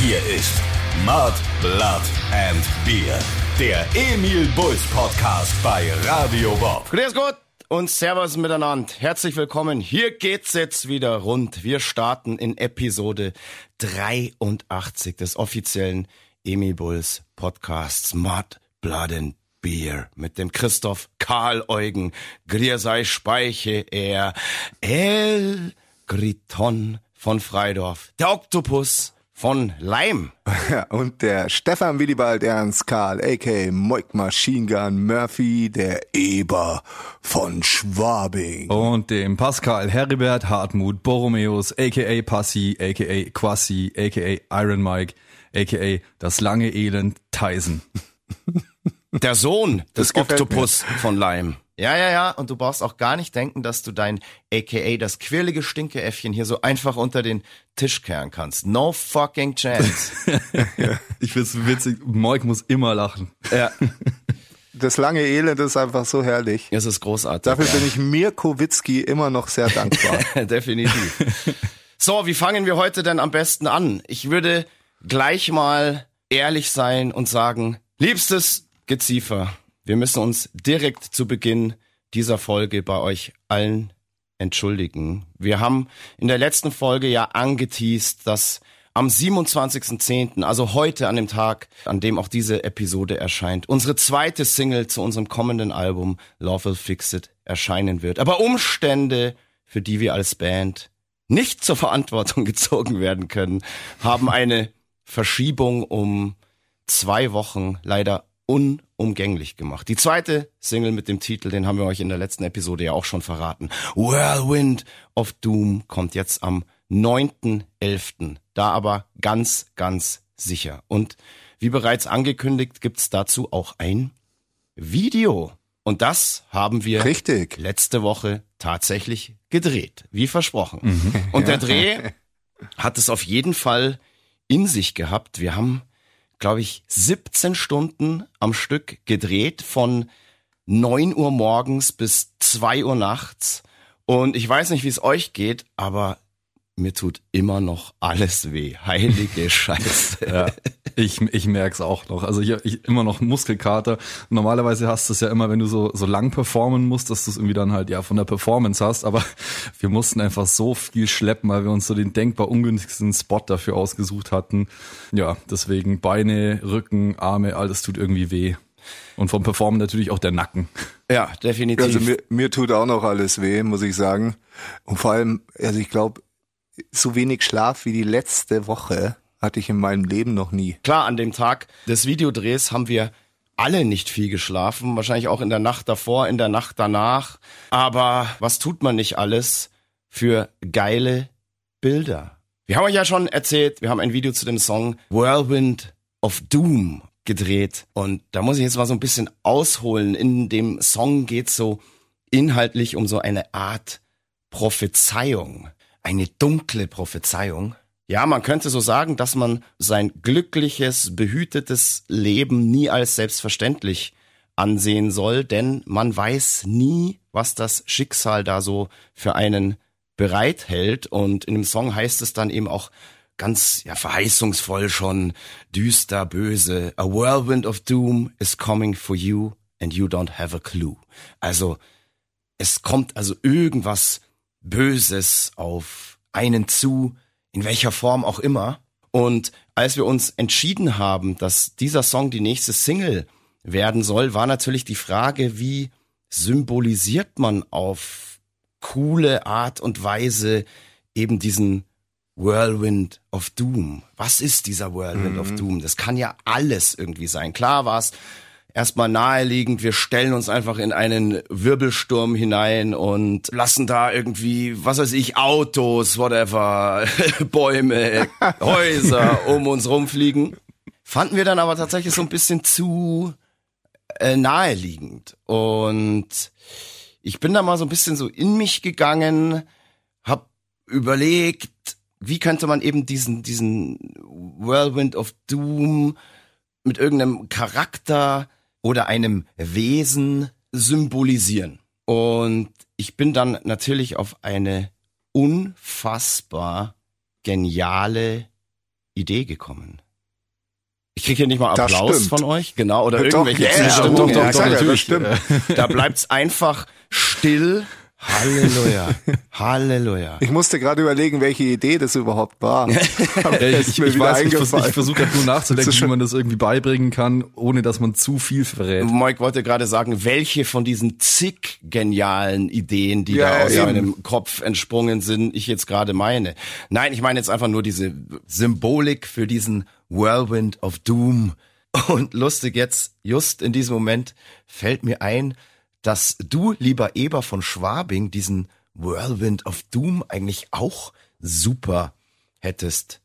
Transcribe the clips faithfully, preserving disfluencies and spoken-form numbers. Hier ist Mud, Blood and Beer, der Emil Bulls Podcast bei Radio Bob. Grüß Gott und servus miteinander. Herzlich willkommen. Hier geht's jetzt wieder rund. Wir starten in Episode dreiundachtzig des offiziellen Emil Bulls Podcasts Mud, Blood and Beer. Beer mit dem Christoph Karl Eugen Grier sei Speiche, er El Griton von Freidorf, der Oktopus von Leim. Und der Stefan Willibald Ernst Karl, a k a. Moik Machine Gun Murphy, der Eber von Schwabing. Und dem Pascal Heribert Hartmut Borromeus, a k a. Passi, a k a. Quasi, a k a. Iron Mike, a k a. das lange Elend Tyson. Der Sohn des Oktopus von Leim. Ja, ja, ja. Und du brauchst auch gar nicht denken, dass du dein a k a das quirlige Stinkeäffchen hier so einfach unter den Tisch kehren kannst. No fucking chance. Ich find's witzig. Moik muss immer lachen. Ja. Das lange Elend ist einfach so herrlich. Es ist großartig. Dafür ja. bin ich Mirko Witzki immer noch sehr dankbar. Definitiv. So, wie fangen wir heute denn am besten an? Ich würde gleich mal ehrlich sein und sagen, liebstes Geziefer, wir müssen uns direkt zu Beginn dieser Folge bei euch allen entschuldigen. Wir haben in der letzten Folge ja angeteast, dass am siebenundzwanzigsten zehnten, also heute an dem Tag, an dem auch diese Episode erscheint, unsere zweite Single zu unserem kommenden Album Love Will Fix It erscheinen wird. Aber Umstände, für die wir als Band nicht zur Verantwortung gezogen werden können, haben eine Verschiebung um zwei Wochen leider unumgänglich gemacht. Die zweite Single mit dem Titel, den haben wir euch in der letzten Episode ja auch schon verraten. Whirlwind of Doom kommt jetzt am neunten elften Da aber ganz, ganz sicher. Und wie bereits angekündigt, gibt's dazu auch ein Video. Und das haben wir Richtig. letzte Woche tatsächlich gedreht. Wie versprochen. Mhm. Und der Dreh hat es auf jeden Fall in sich gehabt. Wir haben glaube ich, siebzehn Stunden am Stück gedreht, von neun Uhr morgens bis zwei Uhr nachts. Und ich weiß nicht, wie es euch geht, aber mir tut immer noch alles weh. Heilige Scheiße. Ja, ich ich merk's auch noch. Also ich, ich immer noch Muskelkater. Normalerweise hast du es ja immer, wenn du so so lang performen musst, dass du es irgendwie dann halt ja von der Performance hast. Aber wir mussten einfach so viel schleppen, weil wir uns so den denkbar ungünstigsten Spot dafür ausgesucht hatten. Ja, deswegen Beine, Rücken, Arme, alles tut irgendwie weh. Und vom Performen natürlich auch der Nacken. Ja, definitiv. Also mir, mir tut auch noch alles weh, muss ich sagen. Und vor allem, also ich glaube, so wenig Schlaf wie die letzte Woche hatte ich in meinem Leben noch nie. Klar, an dem Tag des Videodrehs haben wir alle nicht viel geschlafen. Wahrscheinlich auch in der Nacht davor, in der Nacht danach. Aber was tut man nicht alles für geile Bilder? Wir haben euch ja schon erzählt, wir haben ein Video zu dem Song Whirlwind of Doom gedreht. Und da muss ich jetzt mal so ein bisschen ausholen. In dem Song geht es so inhaltlich um so eine Art Prophezeiung. Eine dunkle Prophezeiung. Ja, man könnte so sagen, dass man sein glückliches, behütetes Leben nie als selbstverständlich ansehen soll, denn man weiß nie, was das Schicksal da so für einen bereithält. Und in dem Song heißt es dann eben auch ganz ja, verheißungsvoll schon, düster, böse. A whirlwind of doom is coming for you and you don't have a clue. Also es kommt also irgendwas Böses auf einen zu, in welcher Form auch immer. Und als wir uns entschieden haben, dass dieser Song die nächste Single werden soll, war natürlich die Frage, wie symbolisiert man auf coole Art und Weise eben diesen Whirlwind of Doom? Was ist dieser Whirlwind mhm. of Doom? Das kann ja alles irgendwie sein. Klar war es erstmal naheliegend, wir stellen uns einfach in einen Wirbelsturm hinein und lassen da irgendwie, was weiß ich, Autos, whatever, Bäume, Häuser um uns rumfliegen. Fanden wir dann aber tatsächlich so ein bisschen zu äh, naheliegend. Und ich bin da mal so ein bisschen so in mich gegangen, hab überlegt, wie könnte man eben diesen, diesen Whirlwind of Doom mit irgendeinem Charakter oder einem Wesen symbolisieren. Und ich bin dann natürlich auf eine unfassbar geniale Idee gekommen. Ich kriege hier nicht mal Applaus von euch, genau, oder irgendwelche Zustimmung. Doch, doch, natürlich. Da bleibt's einfach still. Halleluja, Halleluja. Ich musste gerade überlegen, welche Idee das überhaupt war. ich ich, ich weiß, ich versuche versuch gerade nur nachzudenken, wie man das irgendwie beibringen kann, ohne dass man zu viel verrät. Moik wollte gerade sagen, welche von diesen zig genialen Ideen, die ja, da aus meinem Kopf entsprungen sind, ich jetzt gerade meine. Nein, ich meine jetzt einfach nur diese Symbolik für diesen Whirlwind of Doom. Und lustig jetzt, just in diesem Moment fällt mir ein, dass du, lieber Eber von Schwabing, diesen Whirlwind of Doom eigentlich auch super hättest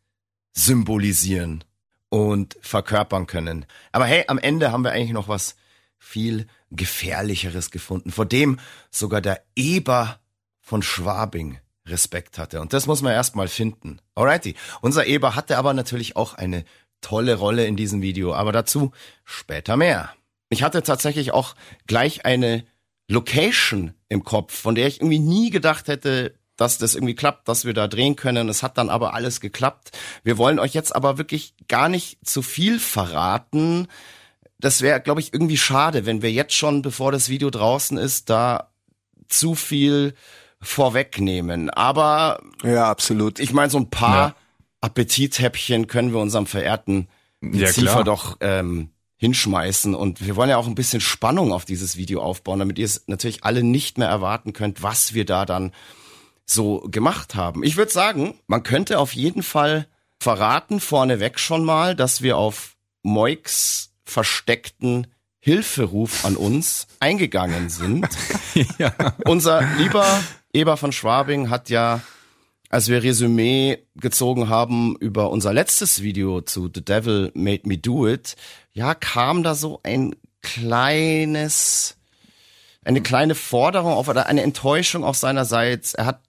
symbolisieren und verkörpern können. Aber hey, am Ende haben wir eigentlich noch was viel Gefährlicheres gefunden, vor dem sogar der Eber von Schwabing Respekt hatte. Und das muss man erstmal finden. Alrighty. Unser Eber hatte aber natürlich auch eine tolle Rolle in diesem Video, aber dazu später mehr. Ich hatte tatsächlich auch gleich eine Location im Kopf, von der ich irgendwie nie gedacht hätte, dass das irgendwie klappt, dass wir da drehen können. Es hat dann aber alles geklappt. Wir wollen euch jetzt aber wirklich gar nicht zu viel verraten. Das wäre, glaube ich, irgendwie schade, wenn wir jetzt schon, bevor das Video draußen ist, da zu viel vorwegnehmen. Aber ja, absolut. Ich meine, so ein paar ja. Appetithäppchen können wir unserem verehrten Ziefer ja, doch ähm, hinschmeißen, und wir wollen ja auch ein bisschen Spannung auf dieses Video aufbauen, damit ihr es natürlich alle nicht mehr erwarten könnt, was wir da dann so gemacht haben. Ich würde sagen, man könnte auf jeden Fall verraten, vorneweg schon mal, dass wir auf Moiks versteckten Hilferuf an uns eingegangen sind. Ja. Unser lieber Eber von Schwabing hat ja, als wir Resümee gezogen haben über unser letztes Video zu The Devil Made Me Do It, ja, kam da so ein kleines, eine kleine Forderung auf oder eine Enttäuschung auf seinerseits. Er hat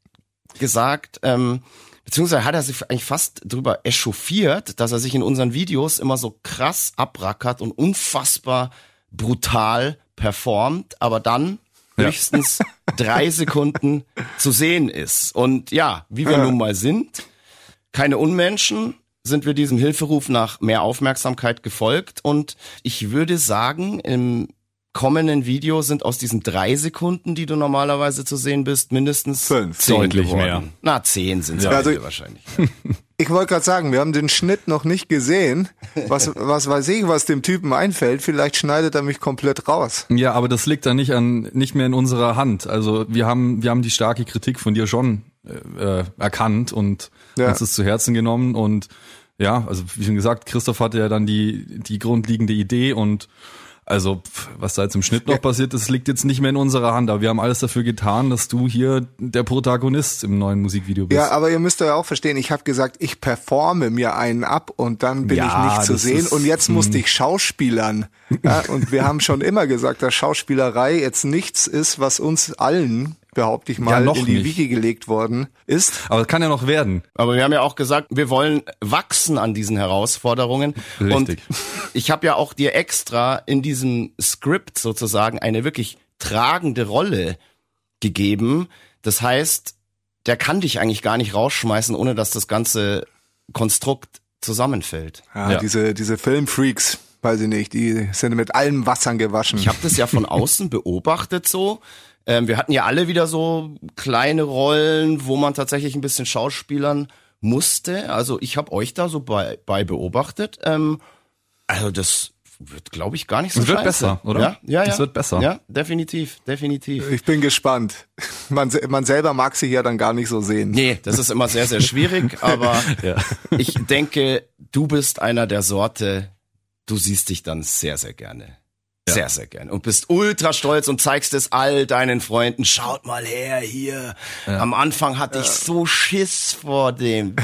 gesagt, ähm, beziehungsweise hat er sich eigentlich fast drüber echauffiert, dass er sich in unseren Videos immer so krass abrackert und unfassbar brutal performt, aber dann ja. höchstens drei Sekunden zu sehen ist. Und ja, wie wir ja. nun mal sind, keine Unmenschen, sind wir diesem Hilferuf nach mehr Aufmerksamkeit gefolgt. Und ich würde sagen, im kommenden Video sind aus diesen drei Sekunden, die du normalerweise zu sehen bist, mindestens fünf. Zehn Deutlich geworden. Mehr. Na, zehn sind es ja. also, wahrscheinlich. Ja. Ich wollte gerade sagen, wir haben den Schnitt noch nicht gesehen. Was, was weiß ich, was dem Typen einfällt. Vielleicht schneidet er mich komplett raus. Ja, aber das liegt da nicht an, nicht mehr in unserer Hand. Also wir haben, wir haben die starke Kritik von dir schon äh, erkannt und ja. uns das zu Herzen genommen. Und ja, also wie schon gesagt, Christoph hatte ja dann die die grundlegende Idee, und also was da jetzt im Schnitt noch passiert, das liegt jetzt nicht mehr in unserer Hand, aber wir haben alles dafür getan, dass du hier der Protagonist im neuen Musikvideo bist. Ja, aber ihr müsst ja auch verstehen, ich habe gesagt, ich performe mir einen ab und dann bin ja, ich nicht zu sehen, ist, und jetzt musste ich schauspielern. Ja, und wir haben schon immer gesagt, dass Schauspielerei jetzt nichts ist, was uns allen, behaupte ich mal, ja, noch in die nicht. Wiege gelegt worden ist. Aber das kann ja noch werden. Aber wir haben ja auch gesagt, wir wollen wachsen an diesen Herausforderungen. Richtig. Und ich habe ja auch dir extra in diesem Skript sozusagen eine wirklich tragende Rolle gegeben. Das heißt, der kann dich eigentlich gar nicht rausschmeißen, ohne dass das ganze Konstrukt zusammenfällt. Ja, ja. Diese, diese Filmfreaks, weiß ich nicht, die sind mit allen Wassern gewaschen. Ich habe das ja von außen beobachtet so. Ähm, wir hatten ja alle wieder so kleine Rollen, wo man tatsächlich ein bisschen schauspielern musste. Also ich habe euch da so bei, bei beobachtet. Ähm, also das wird, glaube ich, gar nicht so scheiße. Es wird besser, oder? Ja, ja, ja. Es wird besser. Ja, definitiv, definitiv. Ich bin gespannt. Man, man selber mag sich ja dann gar nicht so sehen. Nee, das ist immer sehr, sehr schwierig. Aber ja. ich denke, du bist einer der Sorte, du siehst dich dann sehr, sehr gerne. Ja. Sehr, sehr gern. Und bist ultra stolz und zeigst es all deinen Freunden. Schaut mal her hier. Ja. Am Anfang hatte ja. ich so Schiss vor dem.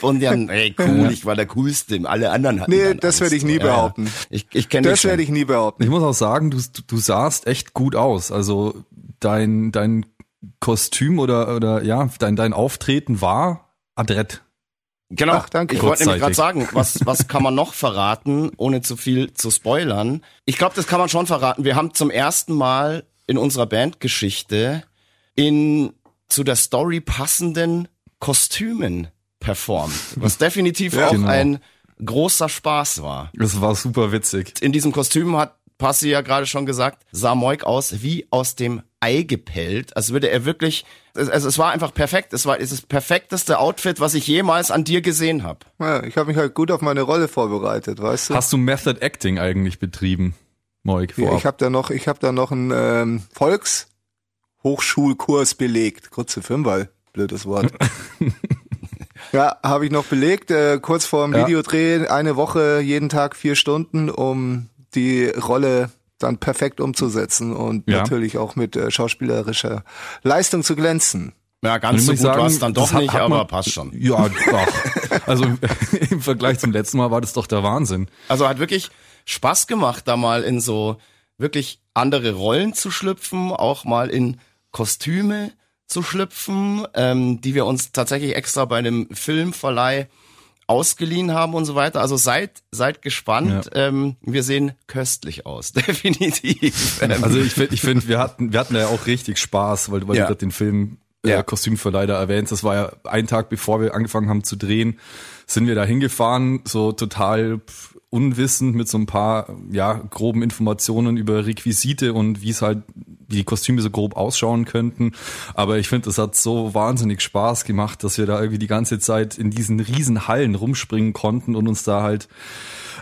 Und dann, ey, cool, ja. ich war der Coolste. Alle anderen hatten Nee, das werde ich nie behaupten. Ja. Ich, ich kenn das werde ich nie behaupten. Ich muss auch sagen, du, du sahst echt gut aus. Also dein, dein Kostüm oder, oder ja, dein, dein Auftreten war adrett. Genau. Ach, danke. Ich wollte nämlich gerade sagen, was, was kann man noch verraten, ohne zu viel zu spoilern? Ich glaube, das kann man schon verraten. Wir haben zum ersten Mal in unserer Bandgeschichte in zu der Story passenden Kostümen performt, was definitiv ja, auch genau. ein großer Spaß war. Das war super witzig. In diesem Kostüm, hat Passi ja gerade schon gesagt, sah Moik aus wie aus dem Ei gepellt. Also würde er wirklich, also es war einfach perfekt. Es war es ist das perfekteste Outfit, was ich jemals an dir gesehen habe. Ja, ich habe mich halt gut auf meine Rolle vorbereitet, weißt du. Hast du Method Acting eigentlich betrieben, Moik? Vorab? Ich habe da noch, ich habe da noch einen ähm, Volkshochschulkurs belegt. Kurze Fünferl, blödes Wort. Ja, habe ich noch belegt, äh, kurz vor dem ja. Videodreh, eine Woche, jeden Tag vier Stunden, um die Rolle dann perfekt umzusetzen und ja. natürlich auch mit äh, schauspielerischer Leistung zu glänzen. Ja, ganz so gut war es dann doch nicht, hat, hat aber man, passt schon. Ja, doch. Also im Vergleich zum letzten Mal war das doch der Wahnsinn. Also hat wirklich Spaß gemacht, da mal in so wirklich andere Rollen zu schlüpfen, auch mal in Kostüme zu schlüpfen, ähm, die wir uns tatsächlich extra bei einem Filmverleih ausgeliehen haben und so weiter. Also seid seid gespannt. Ja. Ähm, wir sehen köstlich aus, definitiv. Also ich finde, ich find, wir hatten wir hatten ja auch richtig Spaß, weil, weil ja. du gerade den Film äh, ja. Kostümverleih erwähnst. Das war ja ein Tag, bevor wir angefangen haben zu drehen, sind wir da hingefahren, so total unwissend mit so ein paar ja groben Informationen über Requisite und wie es halt wie die Kostüme so grob ausschauen könnten. Aber ich finde, das hat so wahnsinnig Spaß gemacht, dass wir da irgendwie die ganze Zeit in diesen riesen Hallen rumspringen konnten und uns da halt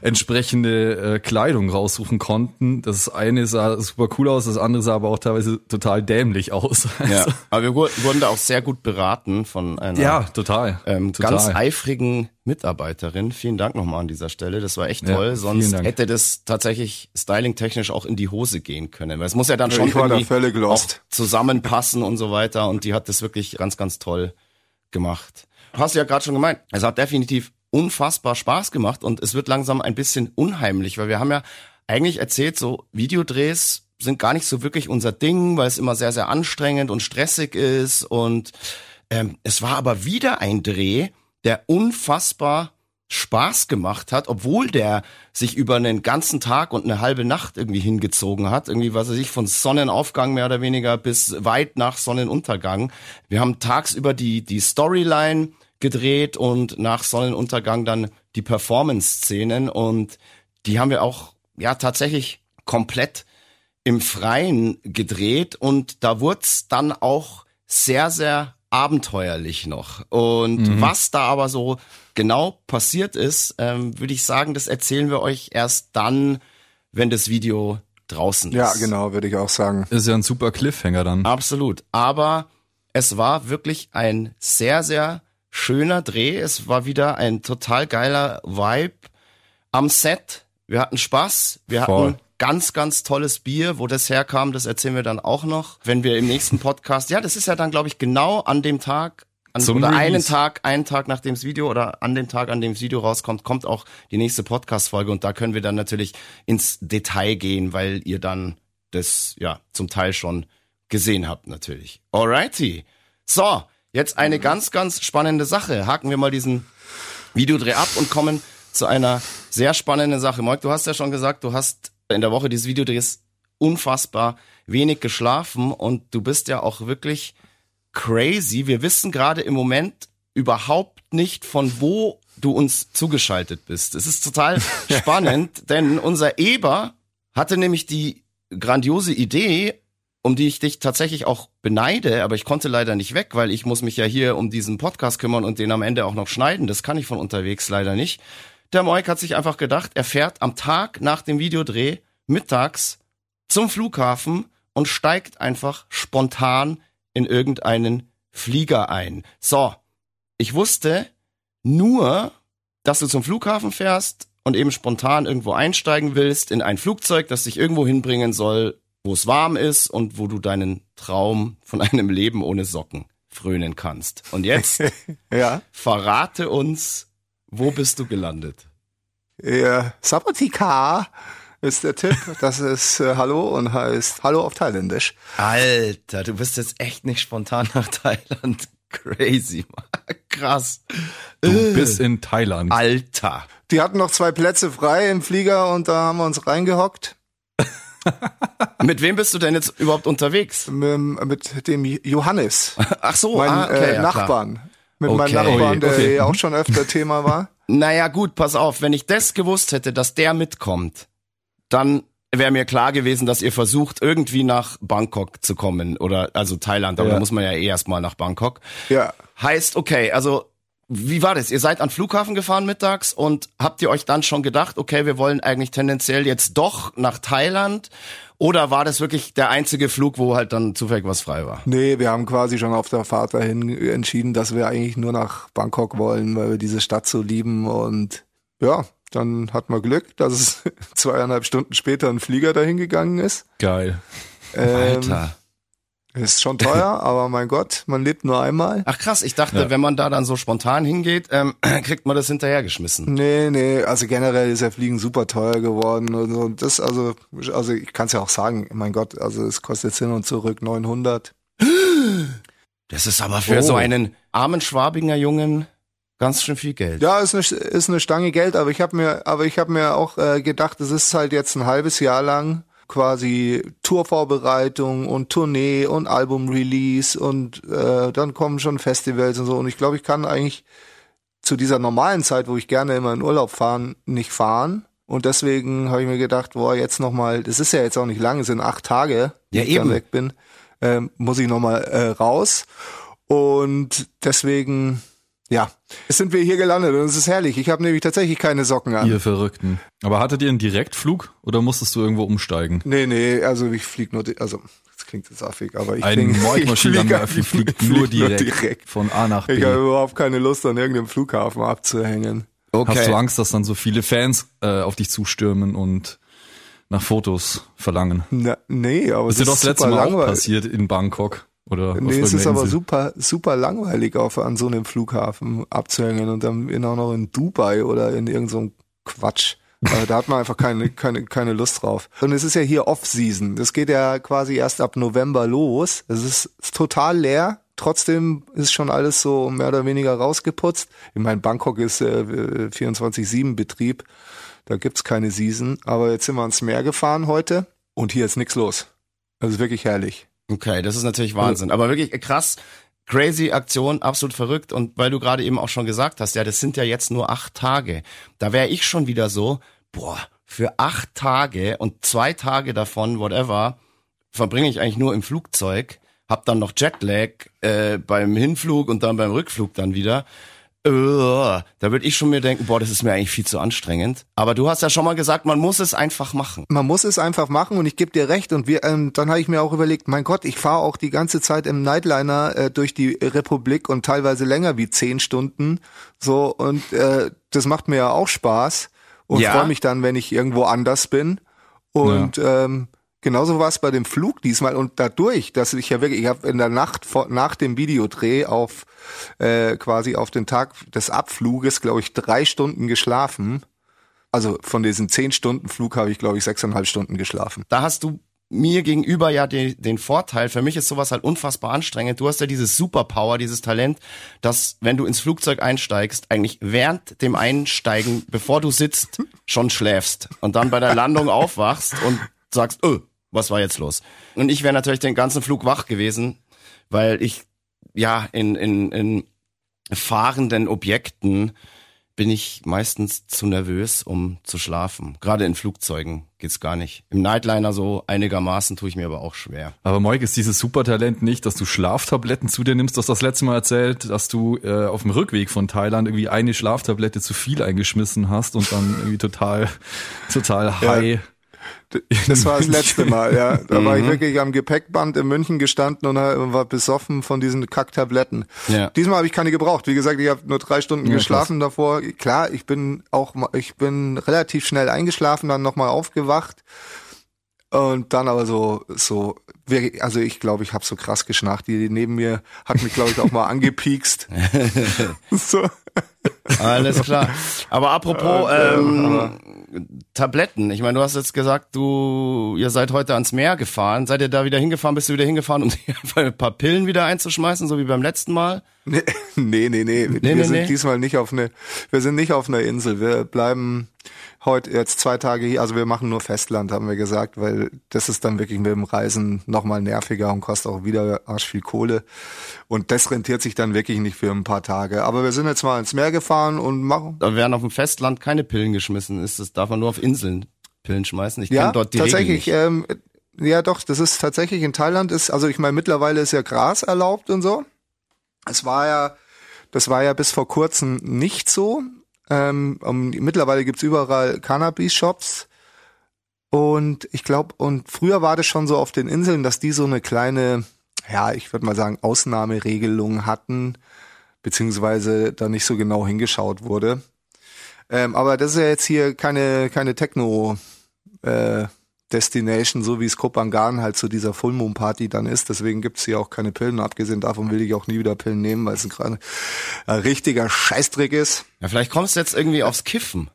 entsprechende äh, Kleidung raussuchen konnten. Das eine sah super cool aus, das andere sah aber auch teilweise total dämlich aus. Ja, also, aber wir wurden da auch sehr gut beraten von einer ja, total, ähm, total. ganz eifrigen Mitarbeiterin. Vielen Dank nochmal an dieser Stelle, das war echt toll. Ja, sonst hätte das tatsächlich stylingtechnisch auch in die Hose gehen können, weil es muss ja dann schon völlig lost zusammenpassen und so weiter, und die hat das wirklich ganz, ganz toll gemacht. Hast du ja gerade schon gemeint, es hat definitiv unfassbar Spaß gemacht und es wird langsam ein bisschen unheimlich, weil wir haben ja eigentlich erzählt, so Videodrehs sind gar nicht so wirklich unser Ding, weil es immer sehr, sehr anstrengend und stressig ist, und ähm, es war aber wieder ein Dreh, der unfassbar Spaß gemacht hat, obwohl der sich über einen ganzen Tag und eine halbe Nacht irgendwie hingezogen hat. Irgendwie, was weiß ich, von Sonnenaufgang mehr oder weniger bis weit nach Sonnenuntergang. Wir haben tagsüber die, die Storyline gedreht und nach Sonnenuntergang dann die Performance-Szenen, und die haben wir auch ja tatsächlich komplett im Freien gedreht, und da wurde es dann auch sehr, sehr abenteuerlich noch. Und mhm. was da aber so genau passiert ist, ähm, würde ich sagen, das erzählen wir euch erst dann, wenn das Video draußen ist. Ja, genau, würde ich auch sagen. Ist ja ein super Cliffhanger dann. Absolut. Aber es war wirklich ein sehr, sehr schöner Dreh. Es war wieder ein total geiler Vibe am Set. Wir hatten Spaß. Wir Voll. hatten ganz, ganz tolles Bier. Wo das herkam, das erzählen wir dann auch noch, wenn wir im nächsten Podcast, ja, das ist ja dann, glaube ich, genau an dem Tag, an, oder Release. einen Tag, einen Tag nach dem Video oder an dem Tag, an dem das Video rauskommt, kommt auch die nächste Podcast-Folge, und da können wir dann natürlich ins Detail gehen, weil ihr dann das ja zum Teil schon gesehen habt natürlich. Alrighty. So, jetzt eine ganz, ganz spannende Sache. Haken wir mal diesen Videodreh ab und kommen zu einer sehr spannenden Sache. Moik, du hast ja schon gesagt, du hast in der Woche dieses Videodrehs unfassbar wenig geschlafen, und du bist ja auch wirklich crazy. Wir wissen gerade im Moment überhaupt nicht, von wo du uns zugeschaltet bist. Es ist total spannend, denn unser Eber hatte nämlich die grandiose Idee, um die ich dich tatsächlich auch beneide, aber ich konnte leider nicht weg, weil ich muss mich ja hier um diesen Podcast kümmern und den am Ende auch noch schneiden. Das kann ich von unterwegs leider nicht. Der Moik hat sich einfach gedacht, er fährt am Tag nach dem Videodreh mittags zum Flughafen und steigt einfach spontan in irgendeinen Flieger ein. So, ich wusste nur, dass du zum Flughafen fährst und eben spontan irgendwo einsteigen willst in ein Flugzeug, das dich irgendwo hinbringen soll, wo es warm ist und wo du deinen Traum von einem Leben ohne Socken frönen kannst. Und jetzt ja. verrate uns, wo bist du gelandet? Ja, Sabotika ist der Tipp. Das ist äh, Hallo und heißt Hallo auf Thailändisch. Alter, du bist jetzt echt nicht spontan nach Thailand. Crazy, Mann. Krass. Du äh, bist in Thailand. Alter. Die hatten noch zwei Plätze frei im Flieger und da haben wir uns reingehockt. Mit wem bist du denn jetzt überhaupt unterwegs? Mit, mit dem Johannes. Ach so, mein ah, okay, äh, ja, Nachbarn. Klar. mit okay. meinem Nachbarn, der okay. ja auch schon öfter Thema war. Naja gut, pass auf, wenn ich das gewusst hätte, dass der mitkommt, dann wäre mir klar gewesen, dass ihr versucht, irgendwie nach Bangkok zu kommen oder also Thailand, aber ja. da muss man ja eh erstmal nach Bangkok. Ja. Heißt, okay, also wie war das? Ihr seid an den Flughafen gefahren mittags und habt ihr euch dann schon gedacht, okay, wir wollen eigentlich tendenziell jetzt doch nach Thailand? Oder war das wirklich der einzige Flug, wo halt dann zufällig was frei war? Nee, wir haben quasi schon auf der Fahrt dahin entschieden, dass wir eigentlich nur nach Bangkok wollen, weil wir diese Stadt so lieben. Und ja, dann hatten wir Glück, dass es zweieinhalb Stunden später ein Flieger dahin gegangen ist. Geil. Ähm, Alter. Ist schon teuer, aber mein Gott, man lebt nur einmal. Ach krass, ich dachte, ja. wenn man da dann so spontan hingeht, ähm, kriegt man das hinterhergeschmissen. Nee, nee, also generell ist ja Fliegen super teuer geworden und, und das, also, also ich kann es ja auch sagen, mein Gott, also es kostet hin und zurück neunhundert. Das ist aber für oh. so einen armen Schwabinger Jungen ganz schön viel Geld. Ja, ist eine, ist eine Stange Geld, aber ich habe mir, aber ich habe mir auch äh, gedacht, es ist halt jetzt ein halbes Jahr lang quasi Tourvorbereitung und Tournee und Album-Release und äh, dann kommen schon Festivals und so. Und ich glaube, ich kann eigentlich zu dieser normalen Zeit, wo ich gerne immer in Urlaub fahren, nicht fahren. Und deswegen habe ich mir gedacht, boah, jetzt nochmal, das ist ja jetzt auch nicht lang, es sind acht Tage, ja, die ich dann weg bin, ähm, muss ich nochmal äh, raus. Und deswegen, ja, jetzt sind wir hier gelandet und es ist herrlich. Ich habe nämlich tatsächlich keine Socken an. Ihr Verrückten. Aber hattet ihr einen Direktflug oder musstest du irgendwo umsteigen? Nee, nee, also ich fliege nur, also das klingt jetzt affig, aber ich fliege Moik Machine Gun Murphy fliegt nur direkt, direkt von A nach B. Ich habe überhaupt keine Lust, an irgendeinem Flughafen abzuhängen. Okay. Hast du Angst, dass dann so viele Fans äh, auf dich zustürmen und nach Fotos verlangen? Na, nee, aber das ist, das doch ist das letzte Mal langweilig. Auch passiert in Bangkok. Oder nee, es ist aber Insel. super super langweilig, auf an so einem Flughafen abzuhängen und dann auch noch in Dubai oder in irgendeinem so Quatsch. Also da hat man einfach keine keine keine Lust drauf. Und es ist ja hier Off-Season. Das geht ja quasi erst ab November los. Es ist total leer. Trotzdem ist schon alles so mehr oder weniger rausgeputzt. Ich meine, Bangkok ist äh, vierundzwanzig sieben Betrieb. Da gibt's keine Season. Aber jetzt sind wir ans Meer gefahren heute und hier ist nichts los. Also wirklich herrlich. Okay, das ist natürlich Wahnsinn, aber wirklich krass, crazy Aktion, absolut verrückt. Und weil du gerade eben auch schon gesagt hast, ja, das sind ja jetzt nur acht Tage. Da wäre ich schon wieder so, boah, für acht Tage und zwei Tage davon, whatever, verbringe ich eigentlich nur im Flugzeug, hab dann noch Jetlag äh, beim Hinflug und dann beim Rückflug dann wieder. Uh, da würde ich schon mir denken, boah, das ist mir eigentlich viel zu anstrengend. Aber du hast ja schon mal gesagt, man muss es einfach machen. Man muss es einfach machen und ich gebe dir recht. Und wir, ähm, dann habe ich mir auch überlegt, mein Gott, ich fahre auch die ganze Zeit im Nightliner äh, durch die Republik und teilweise länger wie zehn Stunden. So, und äh, das macht mir ja auch Spaß und ja. freue mich dann, wenn ich irgendwo anders bin. Und ja. ähm, genauso war es bei dem Flug diesmal und dadurch, dass ich ja wirklich, ich habe in der Nacht vor, nach dem Videodreh auf äh, quasi auf den Tag des Abfluges, glaube ich, drei Stunden geschlafen. Also von diesem zehn Stunden Flug habe ich, glaube ich, sechseinhalb Stunden geschlafen. Da hast du mir gegenüber ja de, den Vorteil, für mich ist sowas halt unfassbar anstrengend. Du hast ja dieses Superpower, dieses Talent, dass wenn du ins Flugzeug einsteigst, eigentlich während dem Einsteigen, bevor du sitzt, schon schläfst und dann bei der Landung aufwachst und sagst, öh. Was war jetzt los? Und ich wäre natürlich den ganzen Flug wach gewesen, weil ich, ja, in, in, in fahrenden Objekten bin ich meistens zu nervös, um zu schlafen. Gerade in Flugzeugen geht's gar nicht. Im Nightliner so einigermaßen tue ich mir aber auch schwer. Aber Moik, ist dieses Supertalent nicht, dass du Schlaftabletten zu dir nimmst? Du hast das letzte Mal erzählt, dass du äh, auf dem Rückweg von Thailand irgendwie eine Schlaftablette zu viel eingeschmissen hast und dann irgendwie total, total high... Ja. Das war das letzte Mal, ja. Da war ich wirklich am Gepäckband in München gestanden und war besoffen von diesen Kacktabletten. Ja. Diesmal habe ich keine gebraucht. Wie gesagt, ich habe nur drei Stunden ja, geschlafen krass. davor. Klar, ich bin auch, ich bin relativ schnell eingeschlafen, dann nochmal aufgewacht und dann aber so, so, also ich glaube, ich habe so krass geschnarcht. Die neben mir hat mich, glaube ich, auch mal angepiekst. So. Alles klar. Aber apropos, ähm, Tabletten. Ich meine, du hast jetzt gesagt, du, ihr seid heute ans Meer gefahren. Seid ihr da wieder hingefahren? Bist du wieder hingefahren, um dir einfach ein paar Pillen wieder einzuschmeißen, so wie beim letzten Mal? Nee, nee, nee. nee. nee wir nee, sind nee. diesmal nicht auf eine, wir sind nicht auf einer Insel. Wir bleiben heute jetzt zwei Tage hier. Also wir machen nur Festland, haben wir gesagt, weil das ist dann wirklich mit dem Reisen nochmal nerviger und kostet auch wieder arsch viel Kohle. Und das rentiert sich dann wirklich nicht für ein paar Tage. Aber wir sind jetzt mal ins Meer gefahren und machen. Da werden auf dem Festland keine Pillen geschmissen. Ist das, darf man nur auf Inseln Pillen schmeißen? Ich ja, kenn dort die tatsächlich, Regeln nicht. Ähm, ja doch, das ist tatsächlich in Thailand ist, also ich meine, mittlerweile ist ja Gras erlaubt und so. Es war ja, das war ja bis vor kurzem nicht so. Ähm, um, mittlerweile gibt's überall Cannabis-Shops. Und ich glaube, und früher war das schon so auf den Inseln, dass die so eine kleine, ja, ich würde mal sagen, Ausnahmeregelung hatten, beziehungsweise da nicht so genau hingeschaut wurde. Ähm, aber das ist ja jetzt hier keine keine Techno äh, Destination, so wie es Koh Phangan halt zu dieser Full Moon Party dann ist. Deswegen gibt's hier auch keine Pillen. Abgesehen davon will ich auch nie wieder Pillen nehmen, weil es ein, ein richtiger Scheißtrick ist. Ja, vielleicht kommst du jetzt irgendwie aufs Kiffen.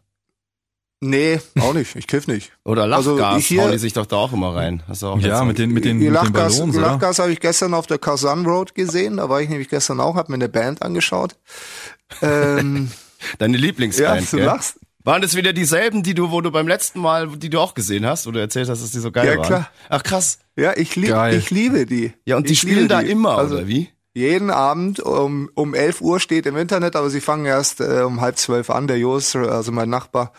Nee, auch nicht. Ich kiff nicht. Oder Lachgas, also hier, hauen die sich doch da auch immer rein. Hast du auch ja, mit den, mit den, mit Lachgas, den Ballons, oder? Lachgas habe ich gestern auf der Kazan Road gesehen. Da war ich nämlich gestern auch, habe mir eine Band angeschaut. Ähm... Deine Lieblingsband, ja, du gell? Lachst. Waren das wieder dieselben, die du, wo du beim letzten Mal, die du auch gesehen hast, wo du erzählt hast, dass die so geil ja, waren? Ja, klar. Ach, krass. Ja, ich, lieb, ich liebe die. Ja, und ich die spielen da die. immer, also, oder wie? Jeden Abend um, um elf Uhr steht im Internet, aber sie fangen erst äh, um halb zwölf an. Der Jos, also mein Nachbar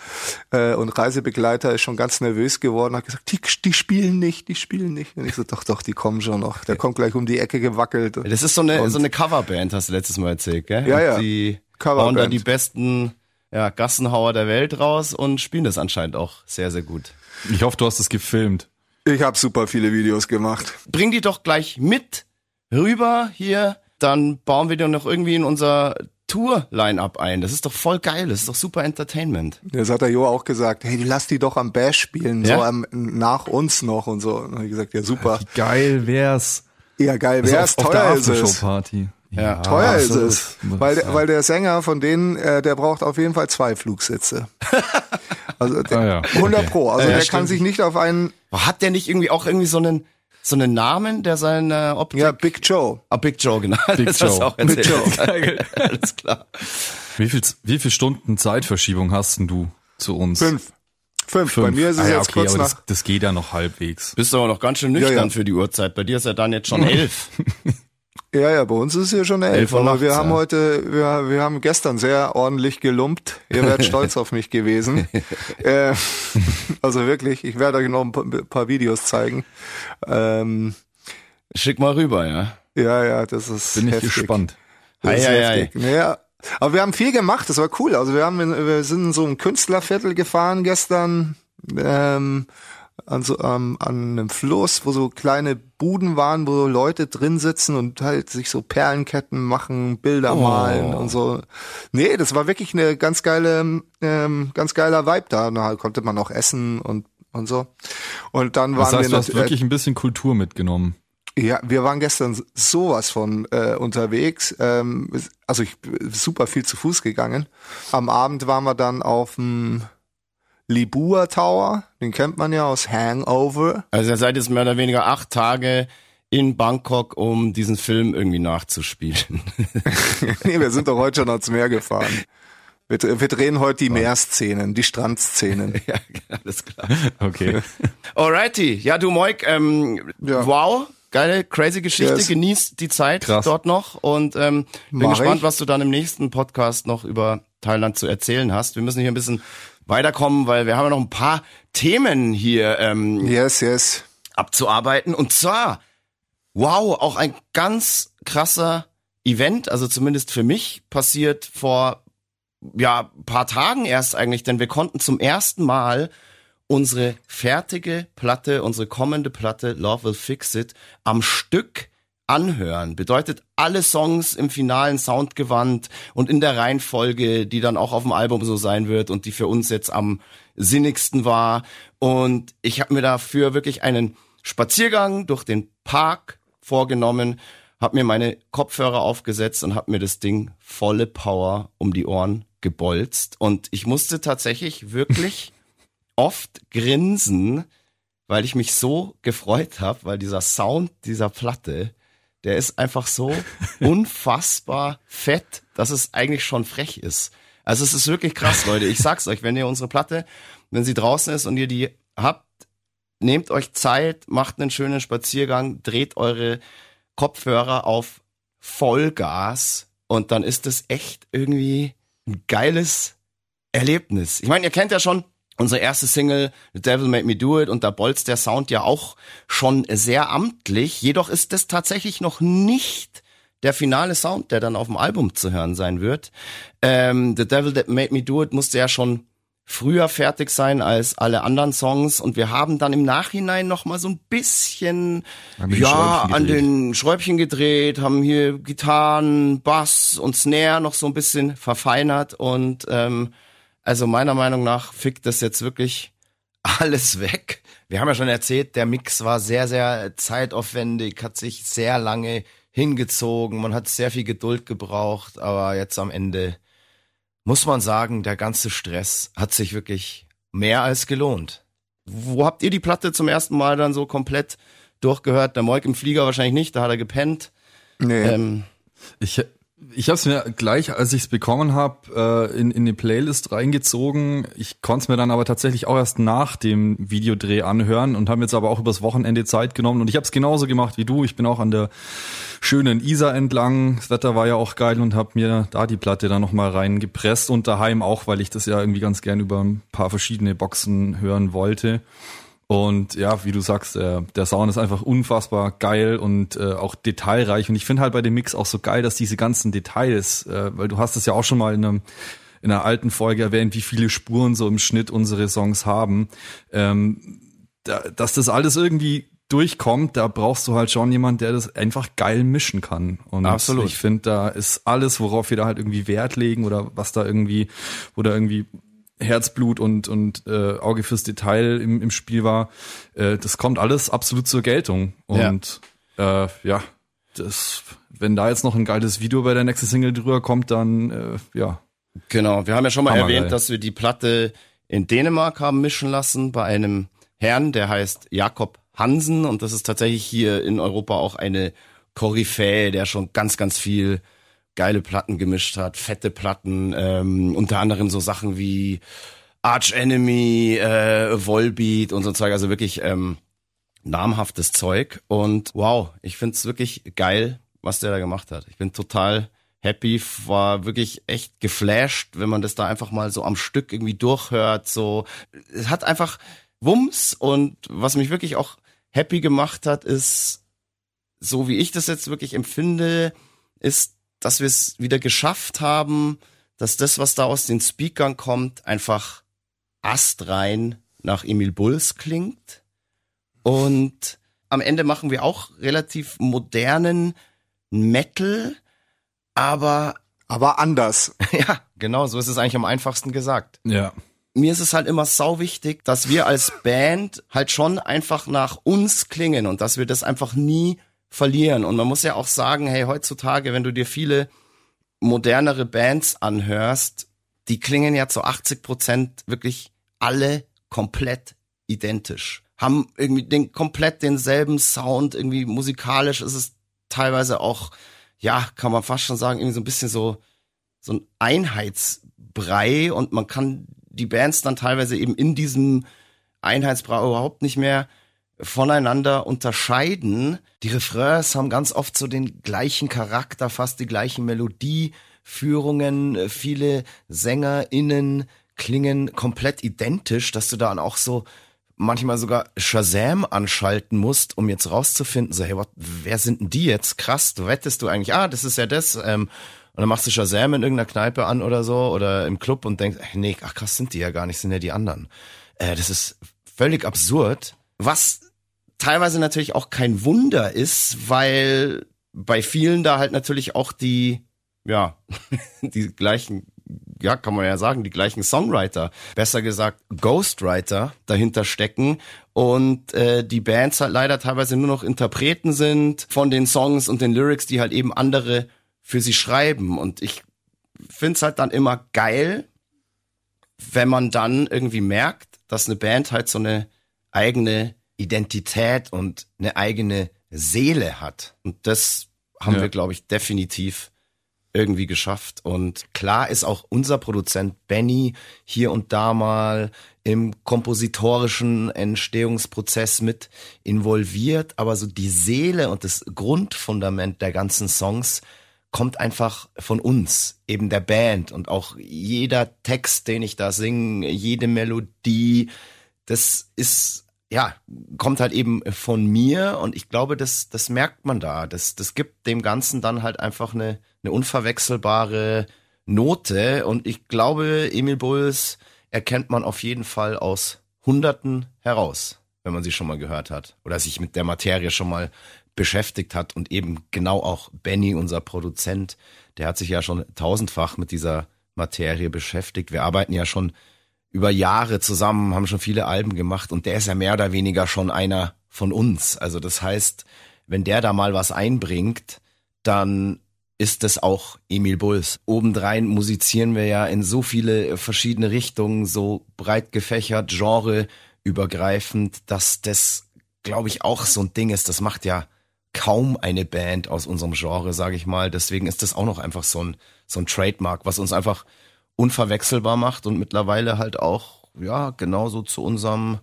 äh, und Reisebegleiter, ist schon ganz nervös geworden, hat gesagt, die, die spielen nicht, die spielen nicht. Und ich so, doch, doch, die kommen schon noch. Der kommt gleich um die Ecke gewackelt. Das ist so eine, so eine Coverband, hast du letztes Mal erzählt, gell? Ja, ja. Und die bauen da die besten ja, Gassenhauer der Welt raus und spielen das anscheinend auch sehr, sehr gut. Ich hoffe, du hast es gefilmt. Ich habe super viele Videos gemacht. Bring die doch gleich mit rüber hier, dann bauen wir die noch irgendwie in unser Tour-Line-Up ein. Das ist doch voll geil, das ist doch super Entertainment. Das hat der Jo auch gesagt, hey, lass die doch am Bash spielen, ja? so am, nach uns noch und so. Und dann habe ich gesagt, ja super. Wie geil wär's. Ja, geil wär's, also auf, teuer auf der ist es. Party. Ja, teuer ist es, weil, ja. weil der Sänger von denen, äh, der braucht auf jeden Fall zwei Flugsitze. Also der, ah, ja. hundert okay. Pro, also ja, der stimmt. kann sich nicht auf einen... Hat der nicht irgendwie auch irgendwie so einen so einen Namen, der seine Optik... Ja, Big Joe. Ah, Big Joe, genau. Big das Joe. Auch Big Joe. Alles klar. Wie viel, wie viel Stunden Zeitverschiebung hast denn du zu uns? Fünf. Fünf. Fünf. Bei mir ist es ah, ja, jetzt okay, kurz nach... Das, das geht ja noch halbwegs. Bist du aber noch ganz schön nüchtern ja, ja. für die Uhrzeit. Bei dir ist ja dann jetzt schon elf. Ja, ja, bei uns ist es hier schon elf, aber wir haben heute, wir, wir haben gestern sehr ordentlich gelumpt. Ihr wärt stolz auf mich gewesen. Äh, also wirklich, ich werde euch noch ein paar Videos zeigen. Ähm, Schick mal rüber, ja. Ja, ja, das ist Bin heftig. Bin ich gespannt. Das ist heftig. Naja, aber wir haben viel gemacht, das war cool. Also wir haben, wir sind in so einem Künstlerviertel gefahren gestern, ähm, an so ähm, an einem Fluss, wo so kleine Buden waren, wo Leute drin sitzen und halt sich so Perlenketten machen, Bilder oh. malen und so. Nee, das war wirklich eine ganz geile, ähm, ganz geiler Vibe da. Da konnte man auch essen und und so. Und dann waren das heißt, wir du hast wirklich ein bisschen Kultur mitgenommen. Ja, wir waren gestern sowas von äh, unterwegs. Ähm, also ich super viel zu Fuß gegangen. Am Abend waren wir dann auf dem Libua Tower, den kennt man ja aus Hangover. Also ihr seid jetzt mehr oder weniger acht Tage in Bangkok, um diesen Film irgendwie nachzuspielen. Nee, wir sind doch heute schon ans Meer gefahren. Wir, wir drehen heute die Meerszenen, die Strandszenen. Ja, alles klar. Okay. Alrighty. Ja, du Moik, ähm, ja. wow, geile, crazy Geschichte. Yes. Genieß die Zeit Krass. dort noch und ähm, bin Mach gespannt, ich. was du dann im nächsten Podcast noch über Thailand zu erzählen hast. Wir müssen hier ein bisschen weiterkommen, weil wir haben ja noch ein paar Themen hier ähm, yes, yes. abzuarbeiten. Und zwar, wow, auch ein ganz krasser Event, also zumindest für mich, passiert vor ja ein paar Tagen erst eigentlich, denn wir konnten zum ersten Mal unsere fertige Platte, unsere kommende Platte Love Will Fix It am Stück anhören. Bedeutet alle Songs im finalen Soundgewand und in der Reihenfolge, die dann auch auf dem Album so sein wird und die für uns jetzt am sinnigsten war. Und ich habe mir dafür wirklich einen Spaziergang durch den Park vorgenommen, habe mir meine Kopfhörer aufgesetzt und habe mir das Ding volle Power um die Ohren gebolzt. Und ich musste tatsächlich wirklich oft grinsen, weil ich mich so gefreut habe, weil dieser Sound dieser Platte, der ist einfach so unfassbar fett, dass es eigentlich schon frech ist. Also es ist wirklich krass, Leute. Ich sag's euch, wenn ihr unsere Platte, wenn sie draußen ist und ihr die habt, nehmt euch Zeit, macht einen schönen Spaziergang, dreht eure Kopfhörer auf Vollgas und dann ist es echt irgendwie ein geiles Erlebnis. Ich meine, ihr kennt ja schon unsere erste Single, The Devil Made Me Do It, und da bolzt der Sound ja auch schon sehr amtlich. Jedoch ist das tatsächlich noch nicht der finale Sound, der dann auf dem Album zu hören sein wird. Ähm, The Devil That Made Me Do It musste ja schon früher fertig sein als alle anderen Songs, und wir haben dann im Nachhinein nochmal so ein bisschen an ja an den Schräubchen gedreht, haben hier Gitarren, Bass und Snare noch so ein bisschen verfeinert und ähm, also meiner Meinung nach fickt das jetzt wirklich alles weg. Wir haben ja schon erzählt, der Mix war sehr, sehr zeitaufwendig, hat sich sehr lange hingezogen, man hat sehr viel Geduld gebraucht, aber jetzt am Ende muss man sagen, der ganze Stress hat sich wirklich mehr als gelohnt. Wo habt ihr die Platte zum ersten Mal dann so komplett durchgehört? Der Moik im Flieger wahrscheinlich nicht, da hat er gepennt. Nee. Ähm, ich... Ich habe es mir gleich, als ich es bekommen habe, in in die Playlist reingezogen. Ich konnte es mir dann aber tatsächlich auch erst nach dem Videodreh anhören und haben jetzt aber auch übers Wochenende Zeit genommen. Und ich habe es genauso gemacht wie du. Ich bin auch an der schönen Isar entlang. Das Wetter war ja auch geil und habe mir da die Platte dann nochmal reingepresst und daheim auch, weil ich das ja irgendwie ganz gern über ein paar verschiedene Boxen hören wollte. Und ja, wie du sagst, äh, der Sound ist einfach unfassbar geil und äh, auch detailreich. Und ich finde halt bei dem Mix auch so geil, dass diese ganzen Details, äh, weil du hast es ja auch schon mal in, einem, in einer alten Folge erwähnt, wie viele Spuren so im Schnitt unsere Songs haben, ähm, da, dass das alles irgendwie durchkommt, da brauchst du halt schon jemand, der das einfach geil mischen kann. Und absolut. Ich finde, da ist alles, worauf wir da halt irgendwie Wert legen oder was da irgendwie, wo da irgendwie Herzblut und und äh, Auge fürs Detail im, im Spiel war, äh, das kommt alles absolut zur Geltung. Und ja, äh, ja das, wenn da jetzt noch ein geiles Video bei der nächsten Single drüber kommt, dann äh, ja. Genau, wir haben ja schon mal Hammergeil erwähnt, dass wir die Platte in Dänemark haben mischen lassen bei einem Herrn, der heißt Jakob Hansen, und das ist tatsächlich hier in Europa auch eine Koryphäe, der schon ganz, ganz viel geile Platten gemischt hat, fette Platten, ähm, unter anderem so Sachen wie Arch Enemy, äh, Volbeat und so Zeug, also wirklich ähm, namhaftes Zeug. Und wow, ich find's wirklich geil, was der da gemacht hat. Ich bin total happy, war wirklich echt geflasht, wenn man das da einfach mal so am Stück irgendwie durchhört. So, es hat einfach Wumms, und was mich wirklich auch happy gemacht hat, ist, so wie ich das jetzt wirklich empfinde, ist, dass wir es wieder geschafft haben, dass das, was da aus den Speakern kommt, einfach astrein nach Emil Bulls klingt. Und am Ende machen wir auch relativ modernen Metal, aber... Aber anders. Ja, genau, so ist es eigentlich am einfachsten gesagt. Ja. Mir ist es halt immer sau wichtig, dass wir als Band halt schon einfach nach uns klingen und dass wir das einfach nie verlieren. Und man muss ja auch sagen, hey, heutzutage, wenn du dir viele modernere Bands anhörst, die klingen ja zu achtzig Prozent wirklich alle komplett identisch. Haben irgendwie den komplett denselben Sound, irgendwie musikalisch ist es teilweise auch, ja, kann man fast schon sagen, irgendwie so ein bisschen so, so ein Einheitsbrei, und man kann die Bands dann teilweise eben in diesem Einheitsbrei überhaupt nicht mehr voneinander unterscheiden. Die Refrains haben ganz oft so den gleichen Charakter, fast die gleichen Melodieführungen. Viele SängerInnen klingen komplett identisch, dass du da auch so manchmal sogar Shazam anschalten musst, um jetzt rauszufinden, so, hey, what, wer sind denn die jetzt? Krass, du wettest du eigentlich, ah, das ist ja das. Ähm, und dann machst du Shazam in irgendeiner Kneipe an oder so oder im Club und denkst, ach, nee, ach krass, sind die ja gar nicht, sind ja die anderen. Äh, das ist völlig absurd. Was teilweise natürlich auch kein Wunder ist, weil bei vielen da halt natürlich auch die, ja, die gleichen, ja, kann man ja sagen, die gleichen Songwriter, besser gesagt Ghostwriter dahinter stecken, und äh, die Bands halt leider teilweise nur noch Interpreten sind von den Songs und den Lyrics, die halt eben andere für sie schreiben. Und ich find's halt dann immer geil, wenn man dann irgendwie merkt, dass eine Band halt so eine eigene Identität und eine eigene Seele hat. Und das haben ja. wir, glaube ich, definitiv irgendwie geschafft. Und klar ist auch unser Produzent Benny hier und da mal im kompositorischen Entstehungsprozess mit involviert, aber so die Seele und das Grundfundament der ganzen Songs kommt einfach von uns, eben der Band. Und auch jeder Text, den ich da singe, jede Melodie, das ist ja, kommt halt eben von mir, und ich glaube, das, das merkt man da. Das, das gibt dem Ganzen dann halt einfach eine, eine unverwechselbare Note, und ich glaube, Emil Bulls erkennt man auf jeden Fall aus Hunderten heraus, wenn man sie schon mal gehört hat oder sich mit der Materie schon mal beschäftigt hat, und eben genau auch Benny, unser Produzent, der hat sich ja schon tausendfach mit dieser Materie beschäftigt. Wir arbeiten ja schon über Jahre zusammen, haben schon viele Alben gemacht, und der ist ja mehr oder weniger schon einer von uns. Also das heißt, wenn der da mal was einbringt, dann ist das auch Emil Bulls. Obendrein musizieren wir ja in so viele verschiedene Richtungen, so breit gefächert, genreübergreifend, dass das, glaube ich, auch so ein Ding ist. Das macht ja kaum eine Band aus unserem Genre, sage ich mal. Deswegen ist das auch noch einfach so ein, so ein Trademark, was uns einfach unverwechselbar macht und mittlerweile halt auch, ja, genauso zu unserem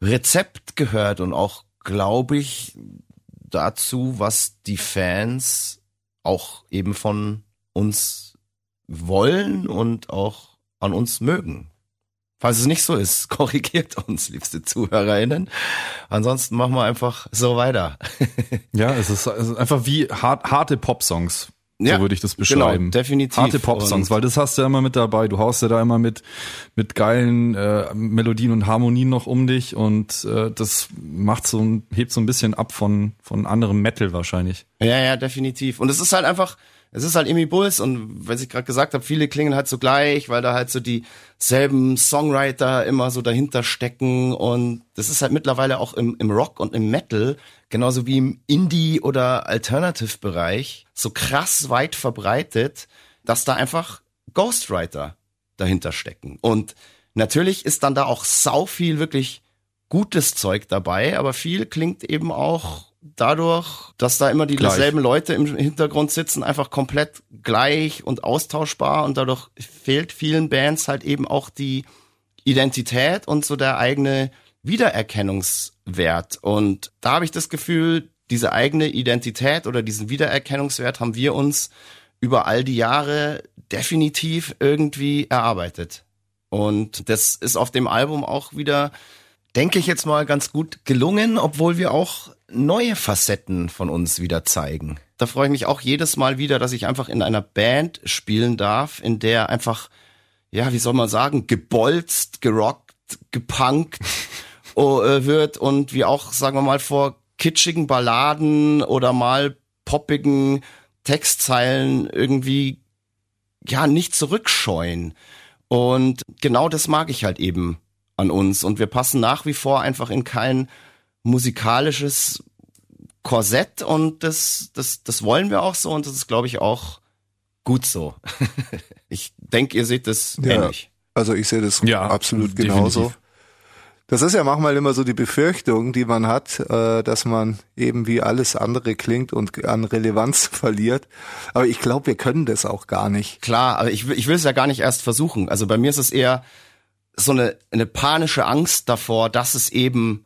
Rezept gehört und auch, glaube ich, dazu, was die Fans auch eben von uns wollen und auch an uns mögen. Falls es nicht so ist, korrigiert uns, liebste ZuhörerInnen. Ansonsten machen wir einfach so weiter. Ja, es ist, es ist einfach wie hart, harte Pop-Songs. So ja, würde ich das beschreiben. Genau, definitiv. Harte Pop-Songs, weil das hast du ja immer mit dabei. Du haust ja da immer mit mit geilen äh, Melodien und Harmonien noch um dich, und äh, das macht so hebt so ein bisschen ab von von anderem Metal wahrscheinlich. Ja, ja, definitiv. Und es ist halt einfach, es ist halt Emil Bulls, und was ich gerade gesagt habe, viele klingen halt so gleich, weil da halt so dieselben Songwriter immer so dahinter stecken, und das ist halt mittlerweile auch im, im Rock und im Metal, genauso wie im Indie- oder Alternative-Bereich, so krass weit verbreitet, dass da einfach Ghostwriter dahinter stecken. Und natürlich ist dann da auch sau viel wirklich gutes Zeug dabei, aber viel klingt eben auch dadurch, dass da immer dieselben Leute im Hintergrund sitzen, einfach komplett gleich und austauschbar, und dadurch fehlt vielen Bands halt eben auch die Identität und so der eigene Wiedererkennungswert. Und da habe ich das Gefühl, diese eigene Identität oder diesen Wiedererkennungswert haben wir uns über all die Jahre definitiv irgendwie erarbeitet. Und das ist auf dem Album auch wieder, denke ich jetzt mal, ganz gut gelungen, obwohl wir auch neue Facetten von uns wieder zeigen. Da freue ich mich auch jedes Mal wieder, dass ich einfach in einer Band spielen darf, in der einfach, ja, wie soll man sagen, gebolzt, gerockt, gepunkt wird, und wir auch, sagen wir mal, vor kitschigen Balladen oder mal poppigen Textzeilen irgendwie, ja, nicht zurückscheuen. Und genau das mag ich halt eben an uns. Und wir passen nach wie vor einfach in kein musikalisches Korsett, und das, das, das wollen wir auch so, und das ist, glaube ich, auch gut so. Ich denke, ihr seht das ja ähnlich. Also ich sehe das ja absolut genauso. Definitiv. Das ist ja manchmal immer so die Befürchtung, die man hat, dass man eben wie alles andere klingt und an Relevanz verliert. Aber ich glaube, wir können das auch gar nicht. Klar, aber ich, ich will es ja gar nicht erst versuchen. Also bei mir ist es eher so eine, eine panische Angst davor, dass es eben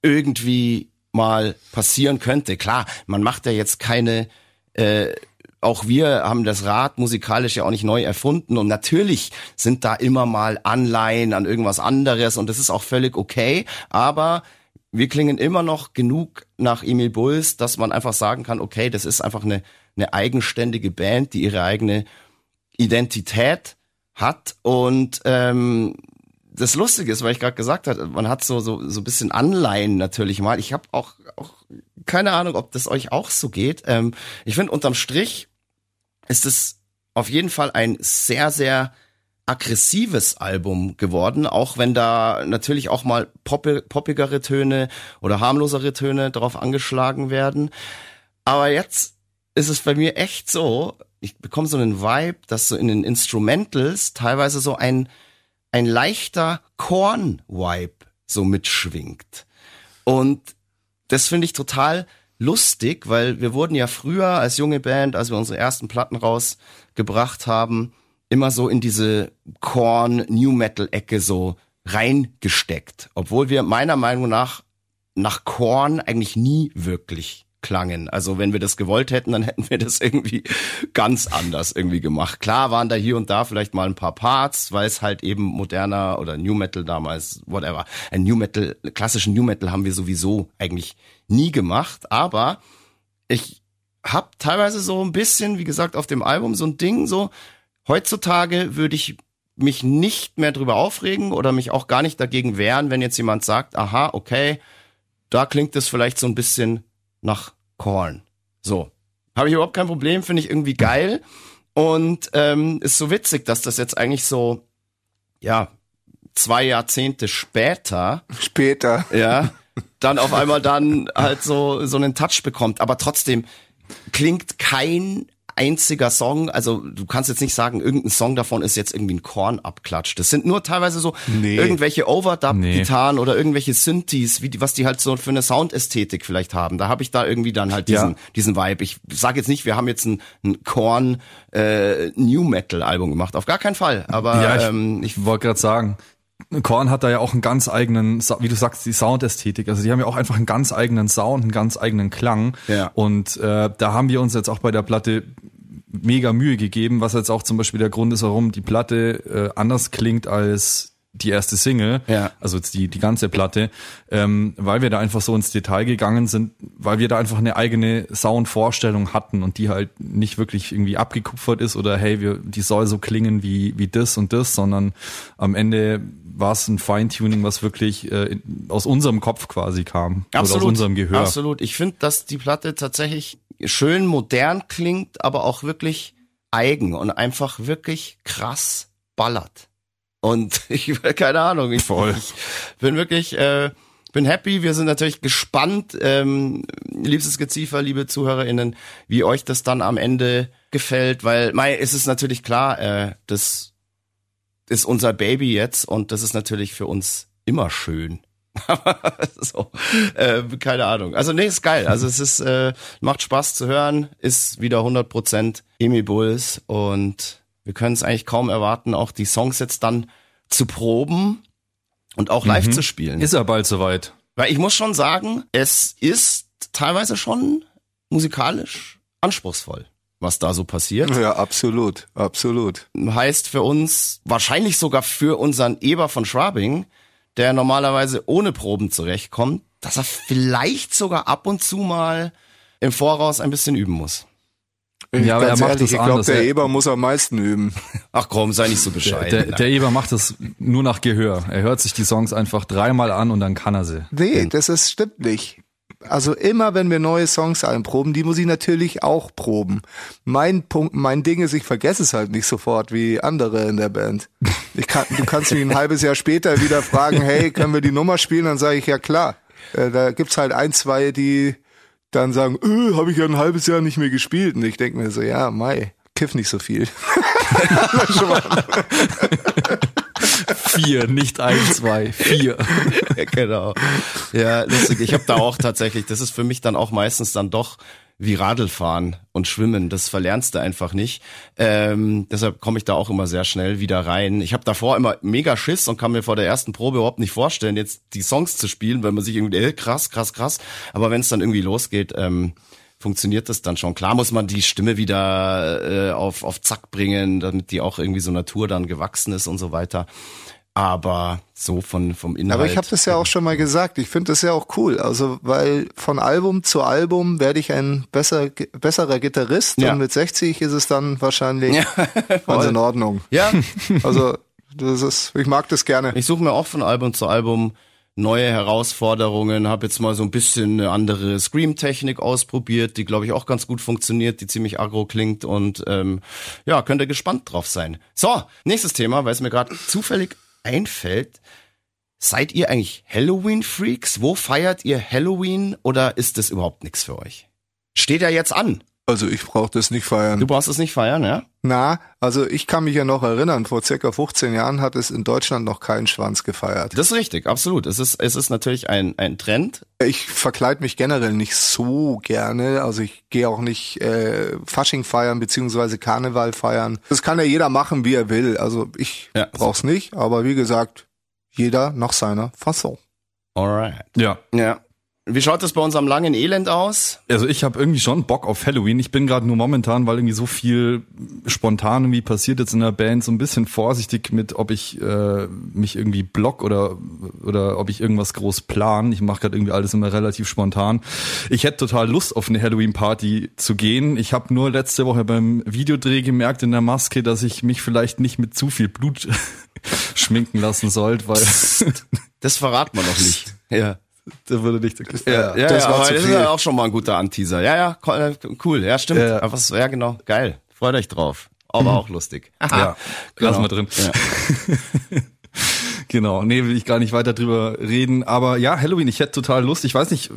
irgendwie mal passieren könnte. Klar, man macht ja jetzt keine, äh, auch wir haben das Rad musikalisch ja auch nicht neu erfunden, und natürlich sind da immer mal Anleihen an irgendwas anderes, und das ist auch völlig okay, aber wir klingen immer noch genug nach Emil Bulls, dass man einfach sagen kann, okay, das ist einfach eine, eine eigenständige Band, die ihre eigene Identität hat. Und ähm, das Lustige ist, weil ich gerade gesagt habe, man hat so so so ein bisschen Anleihen natürlich mal. Ich habe auch, auch keine Ahnung, ob das euch auch so geht. Ähm, ich finde, unterm Strich ist es auf jeden Fall ein sehr, sehr aggressives Album geworden, auch wenn da natürlich auch mal poppi- poppigere Töne oder harmlosere Töne drauf angeschlagen werden. Aber jetzt ist es bei mir echt so, ich bekomme so einen Vibe, dass so in den Instrumentals teilweise so ein ein leichter Korn-Vibe so mitschwingt. Und das finde ich total lustig, weil wir wurden ja früher als junge Band, als wir unsere ersten Platten rausgebracht haben, immer so in diese Korn-New-Metal-Ecke so reingesteckt. Obwohl wir meiner Meinung nach nach Korn eigentlich nie wirklich klangen. Also wenn wir das gewollt hätten, dann hätten wir das irgendwie ganz anders irgendwie gemacht. Klar waren da hier und da vielleicht mal ein paar Parts, weil es halt eben moderner oder New Metal damals, whatever. Ein New Metal, klassischen New Metal haben wir sowieso eigentlich nie gemacht. Aber ich habe teilweise so ein bisschen, wie gesagt, auf dem Album so ein Ding so, heutzutage würde ich mich nicht mehr drüber aufregen oder mich auch gar nicht dagegen wehren, wenn jetzt jemand sagt, aha, okay, da klingt es vielleicht so ein bisschen nach Korn. So, habe ich überhaupt kein Problem, finde ich irgendwie geil und ähm, ist so witzig, dass das jetzt eigentlich so, ja, zwei Jahrzehnte später, später, ja, dann auf einmal dann halt so so einen Touch bekommt, aber trotzdem klingt kein einziger Song, also du kannst jetzt nicht sagen, irgendein Song davon ist jetzt irgendwie ein Korn-Abklatsch. Das sind nur teilweise so nee. irgendwelche Overdub-Gitarren nee. oder irgendwelche Synthes, wie die, was die halt so für eine Soundästhetik vielleicht haben. Da habe ich da irgendwie dann halt diesen ja. diesen Vibe. Ich sage jetzt nicht, wir haben jetzt ein, ein Korn-New-Metal-Album äh, gemacht. Auf gar keinen Fall. Aber ja, ich, ähm, ich wollte gerade sagen, Korn hat da ja auch einen ganz eigenen, wie du sagst, die Soundästhetik. Also die haben ja auch einfach einen ganz eigenen Sound, einen ganz eigenen Klang. Ja. Und äh, da haben wir uns jetzt auch bei der Platte mega Mühe gegeben, was jetzt auch zum Beispiel der Grund ist, warum die Platte äh, anders klingt als die erste Single, ja. also jetzt die die ganze Platte, ähm, weil wir da einfach so ins Detail gegangen sind, weil wir da einfach eine eigene Soundvorstellung hatten und die halt nicht wirklich irgendwie abgekupfert ist oder hey, wir die soll so klingen wie wie das und das, sondern am Ende war es ein Feintuning, was wirklich äh, aus unserem Kopf quasi kam, absolut, oder aus unserem Gehör. Absolut. Ich finde, dass die Platte tatsächlich schön modern klingt, aber auch wirklich eigen und einfach wirklich krass ballert. Und ich, keine Ahnung, ich, ich bin wirklich, äh, bin happy. Wir sind natürlich gespannt, ähm, liebstes Geziefer, liebe ZuhörerInnen, wie euch das dann am Ende gefällt, weil, mei, es ist natürlich klar, äh, das ist unser Baby jetzt und das ist natürlich für uns immer schön. so, äh, keine Ahnung. Also nee, ist geil. Also es ist, äh, macht Spaß zu hören, ist wieder hundert Prozent Emil Bulls und wir können es eigentlich kaum erwarten, auch die Songs jetzt dann zu proben und auch live mhm. zu spielen. Ist er bald soweit? Weil ich muss schon sagen, es ist teilweise schon musikalisch anspruchsvoll, was da so passiert. Ja, absolut, absolut. Heißt für uns, wahrscheinlich sogar für unseren Eber von Schwabing, der normalerweise ohne Proben zurechtkommt, dass er vielleicht sogar ab und zu mal im Voraus ein bisschen üben muss. Ja, aber er macht ehrlich, das ich anders. Ich glaube, der Eber muss am meisten üben. Ach komm, sei nicht so bescheiden. Der, der, der Eber macht das nur nach Gehör. Er hört sich die Songs einfach dreimal an und dann kann er sie. Nee, das ist, stimmt nicht. Also immer, wenn wir neue Songs einproben, die muss ich natürlich auch proben. Mein Punkt, mein Ding ist, ich vergesse es halt nicht sofort wie andere in der Band. Ich kann, du kannst mich ein halbes Jahr später wieder fragen, hey, können wir die Nummer spielen? Dann sage ich, ja klar. Da gibt's halt ein, zwei, die dann sagen, öh, habe ich ja ein halbes Jahr nicht mehr gespielt. Und ich denke mir so, ja, mei, kiff nicht so viel. Vier, nicht ein, zwei, vier. Ja, genau. Ja, lustig. Ich habe da auch tatsächlich, das ist für mich dann auch meistens dann doch wie Radlfahren und Schwimmen. Das verlernst du einfach nicht. Ähm, deshalb komme ich da auch immer sehr schnell wieder rein. Ich habe davor immer mega Schiss und kann mir vor der ersten Probe überhaupt nicht vorstellen, jetzt die Songs zu spielen, weil man sich irgendwie, äh, krass, krass, krass. Aber wenn es dann irgendwie losgeht, ähm, funktioniert das dann schon. Klar muss man die Stimme wieder äh, auf, auf Zack bringen, damit die auch irgendwie so Natur dann gewachsen ist und so weiter. Aber so von vom Inhalt. Aber ich habe das ja auch schon mal gesagt. Ich finde das ja auch cool. Also weil von Album zu Album werde ich ein besser, besserer Gitarrist. Ja. Und mit sechzig ist es dann wahrscheinlich ja. ganz in Ordnung. Ja. Also das ist. Ich mag das gerne. Ich suche mir auch von Album zu Album neue Herausforderungen. Habe jetzt mal so ein bisschen eine andere Scream-Technik ausprobiert, die glaube ich auch ganz gut funktioniert, die ziemlich aggro klingt und ähm, ja, könnt ihr gespannt drauf sein. So, nächstes Thema, weil es mir gerade zufällig einfällt. Seid ihr eigentlich Halloween-Freaks? Wo feiert ihr Halloween oder ist das überhaupt nichts für euch? Steht ja jetzt an. Also ich brauche das nicht feiern. Du brauchst es nicht feiern, ja? Na, also ich kann mich ja noch erinnern, vor circa fünfzehn Jahren hat es in Deutschland noch keinen Schwanz gefeiert. Das ist richtig, absolut. Es ist es ist natürlich ein ein Trend. Ich verkleide mich generell nicht so gerne. Also ich gehe auch nicht äh, Fasching feiern beziehungsweise Karneval feiern. Das kann ja jeder machen, wie er will. Also ich ja, brauch's so. nicht, aber wie gesagt, jeder nach seiner Fassung. Alright. Ja. Ja. Wie schaut das bei uns am langen Elend aus? Also ich habe irgendwie schon Bock auf Halloween. Ich bin gerade nur momentan, weil irgendwie so viel spontan irgendwie passiert jetzt in der Band, so ein bisschen vorsichtig mit, ob ich äh, mich irgendwie block oder oder ob ich irgendwas groß plan. Ich mache gerade irgendwie alles immer relativ spontan. Ich hätte total Lust, auf eine Halloween-Party zu gehen. Ich habe nur letzte Woche beim Videodreh gemerkt in der Maske, dass ich mich vielleicht nicht mit zu viel Blut schminken lassen sollte, weil... Das verrat man noch nicht. Ja. Das würde nicht so ja, ja, das, ja, war aber zu das ist ja auch schon mal ein guter Anteaser. Ja, ja, cool. Ja, stimmt. Ja, ja. Was, ja genau. Geil. Freut euch drauf. Aber mhm. auch lustig. Aha. Ja, genau. Lass mal drin. Ja. Genau. Nee, will ich gar nicht weiter drüber reden. Aber ja, Halloween, ich hätte total Lust. Ich weiß nicht,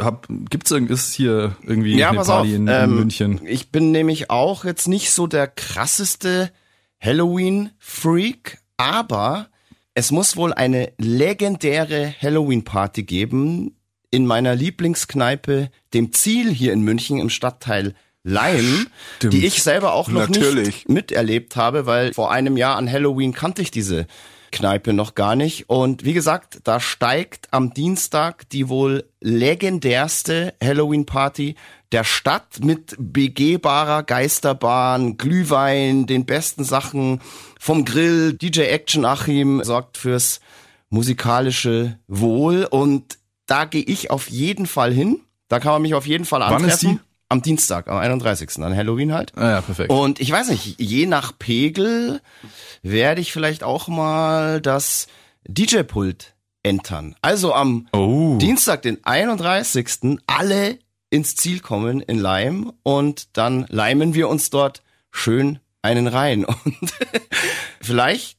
hab, gibt's irgendwas hier irgendwie ja, eine Party auf. in, in ähm, München? Ich bin nämlich auch jetzt nicht so der krasseste Halloween-Freak, aber... Es muss wohl eine legendäre Halloween-Party geben in meiner Lieblingskneipe, dem Ziel hier in München im Stadtteil Leim, Stimmt. die ich selber auch noch Natürlich. nicht miterlebt habe, weil vor einem Jahr an Halloween kannte ich diese Kneipe noch gar nicht. Und wie gesagt, da steigt am Dienstag die wohl legendärste Halloween-Party der Stadt mit begehbarer Geisterbahn, Glühwein, den besten Sachen vom Grill. D J Action Achim sorgt fürs musikalische Wohl und da gehe ich auf jeden Fall hin. Da kann man mich auf jeden Fall antreffen. Wann ist die? Am Dienstag, am einunddreißigsten an Halloween halt. Ah ja, perfekt. Und ich weiß nicht, je nach Pegel werde ich vielleicht auch mal das D J-Pult entern. Also am oh. Dienstag, den einunddreißigsten alle ins Ziel kommen in Leim und dann leimen wir uns dort schön einen rein. Und vielleicht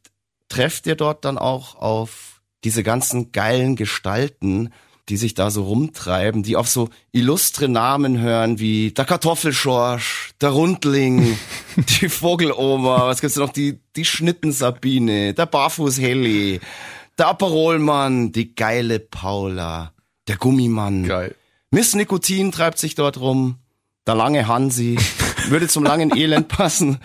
trefft ihr dort dann auch auf diese ganzen geilen Gestalten, die sich da so rumtreiben, die auf so illustre Namen hören wie der Kartoffelschorsch, der Rundling, die Vogeloma, was gibt's noch, die, die Schnittensabine, der Barfußhelli, der Aperolmann, die geile Paula, der Gummimann. Geil. Miss Nikotin treibt sich dort rum, der lange Hansi, würde zum langen Elend passen,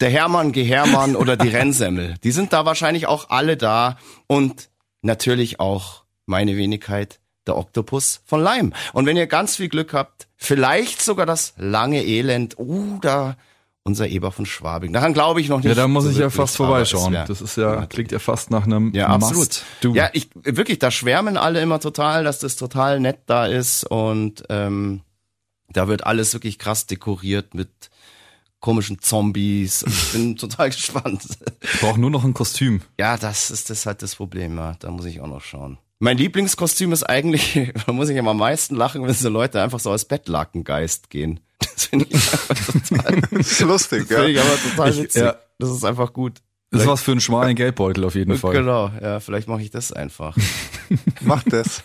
der Hermann Gehermann oder die Rennsemmel. Die sind da wahrscheinlich auch alle da und natürlich auch meine Wenigkeit, der Oktopus von Leim. Und wenn ihr ganz viel Glück habt, vielleicht sogar das lange Elend oder unser Eber von Schwabing. Daran glaube ich noch nicht. Ja, da muss so ich wirklich, ja fast vorbeischauen. Wär, das ist ja, klingt ja fast nach einem ja, Must. Absolut. Ja, ich, wirklich, da schwärmen alle immer total, dass das total nett da ist und ähm, da wird alles wirklich krass dekoriert mit komischen Zombies. Ich bin total gespannt. Ich brauche nur noch ein Kostüm. Ja, das ist das halt das Problem. Ja. Da muss ich auch noch schauen. Mein Lieblingskostüm ist eigentlich, da muss ich immer am meisten lachen, wenn so Leute einfach so als Bettlakengeist gehen. Das finde ich einfach total... Das ist lustig, das ja. Das finde ich aber total ich, witzig. Ja. Das ist einfach gut. Das ist vielleicht was für einen schmalen Geldbeutel auf jeden Fall. Genau, ja, vielleicht mache ich das einfach. Mach das.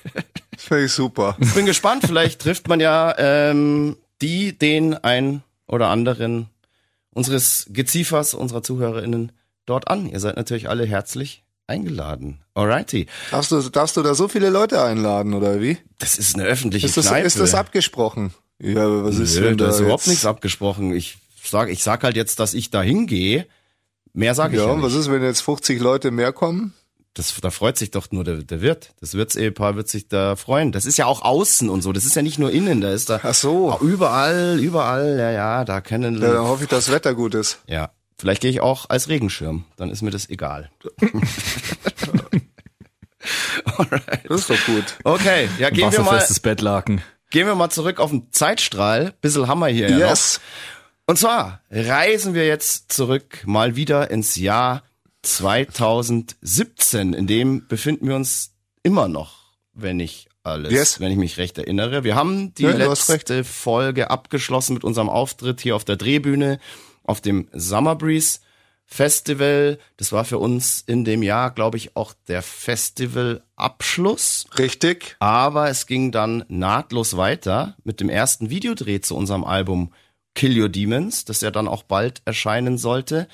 Das finde ich super. Ich bin gespannt, vielleicht trifft man ja ähm, die, den, einen oder anderen unseres Geziefers, unserer ZuhörerInnen dort an. Ihr seid natürlich alle herzlich eingeladen. Alrighty. Darfst du, darfst du da so viele Leute einladen, oder wie? Das ist eine öffentliche ist das, Kneipe. Ist das abgesprochen? Ja, aber was ist Nö, denn da? Da ist überhaupt jetzt nichts abgesprochen. Ich sag, ich sag halt jetzt, dass ich da hingehe. Mehr sage ich ja, ja nicht. Ja, was ist, wenn jetzt fünfzig Leute mehr kommen? Das, da freut sich doch nur der, der Wirt. Das Wirtsehepaar wird sich da freuen. Das ist ja auch außen und so. Das ist ja nicht nur innen. Da ist da Ach so. überall, überall. Ja, ja, da können ja, dann hoffe ich, dass das Wetter gut ist. Ja. Vielleicht gehe ich auch als Regenschirm, dann ist mir das egal. Alright. Das ist doch gut. Okay, ja, gehen wir mal. Bettlaken. Gehen wir mal zurück auf den Zeitstrahl. Bissl Hammer hier. Ja yes. Noch. Und zwar reisen wir jetzt zurück mal wieder ins Jahr zweitausendsiebzehn. In dem befinden wir uns immer noch, wenn ich alles, yes. wenn ich mich recht erinnere. Wir haben die ja, letzte Folge abgeschlossen mit unserem Auftritt hier auf der Drehbühne. Auf dem Summer Breeze Festival, das war für uns in dem Jahr, glaube ich, auch der Festivalabschluss. Richtig. Aber es ging dann nahtlos weiter mit dem ersten Videodreh zu unserem Album Kill Your Demons, das ja dann auch bald erscheinen sollte.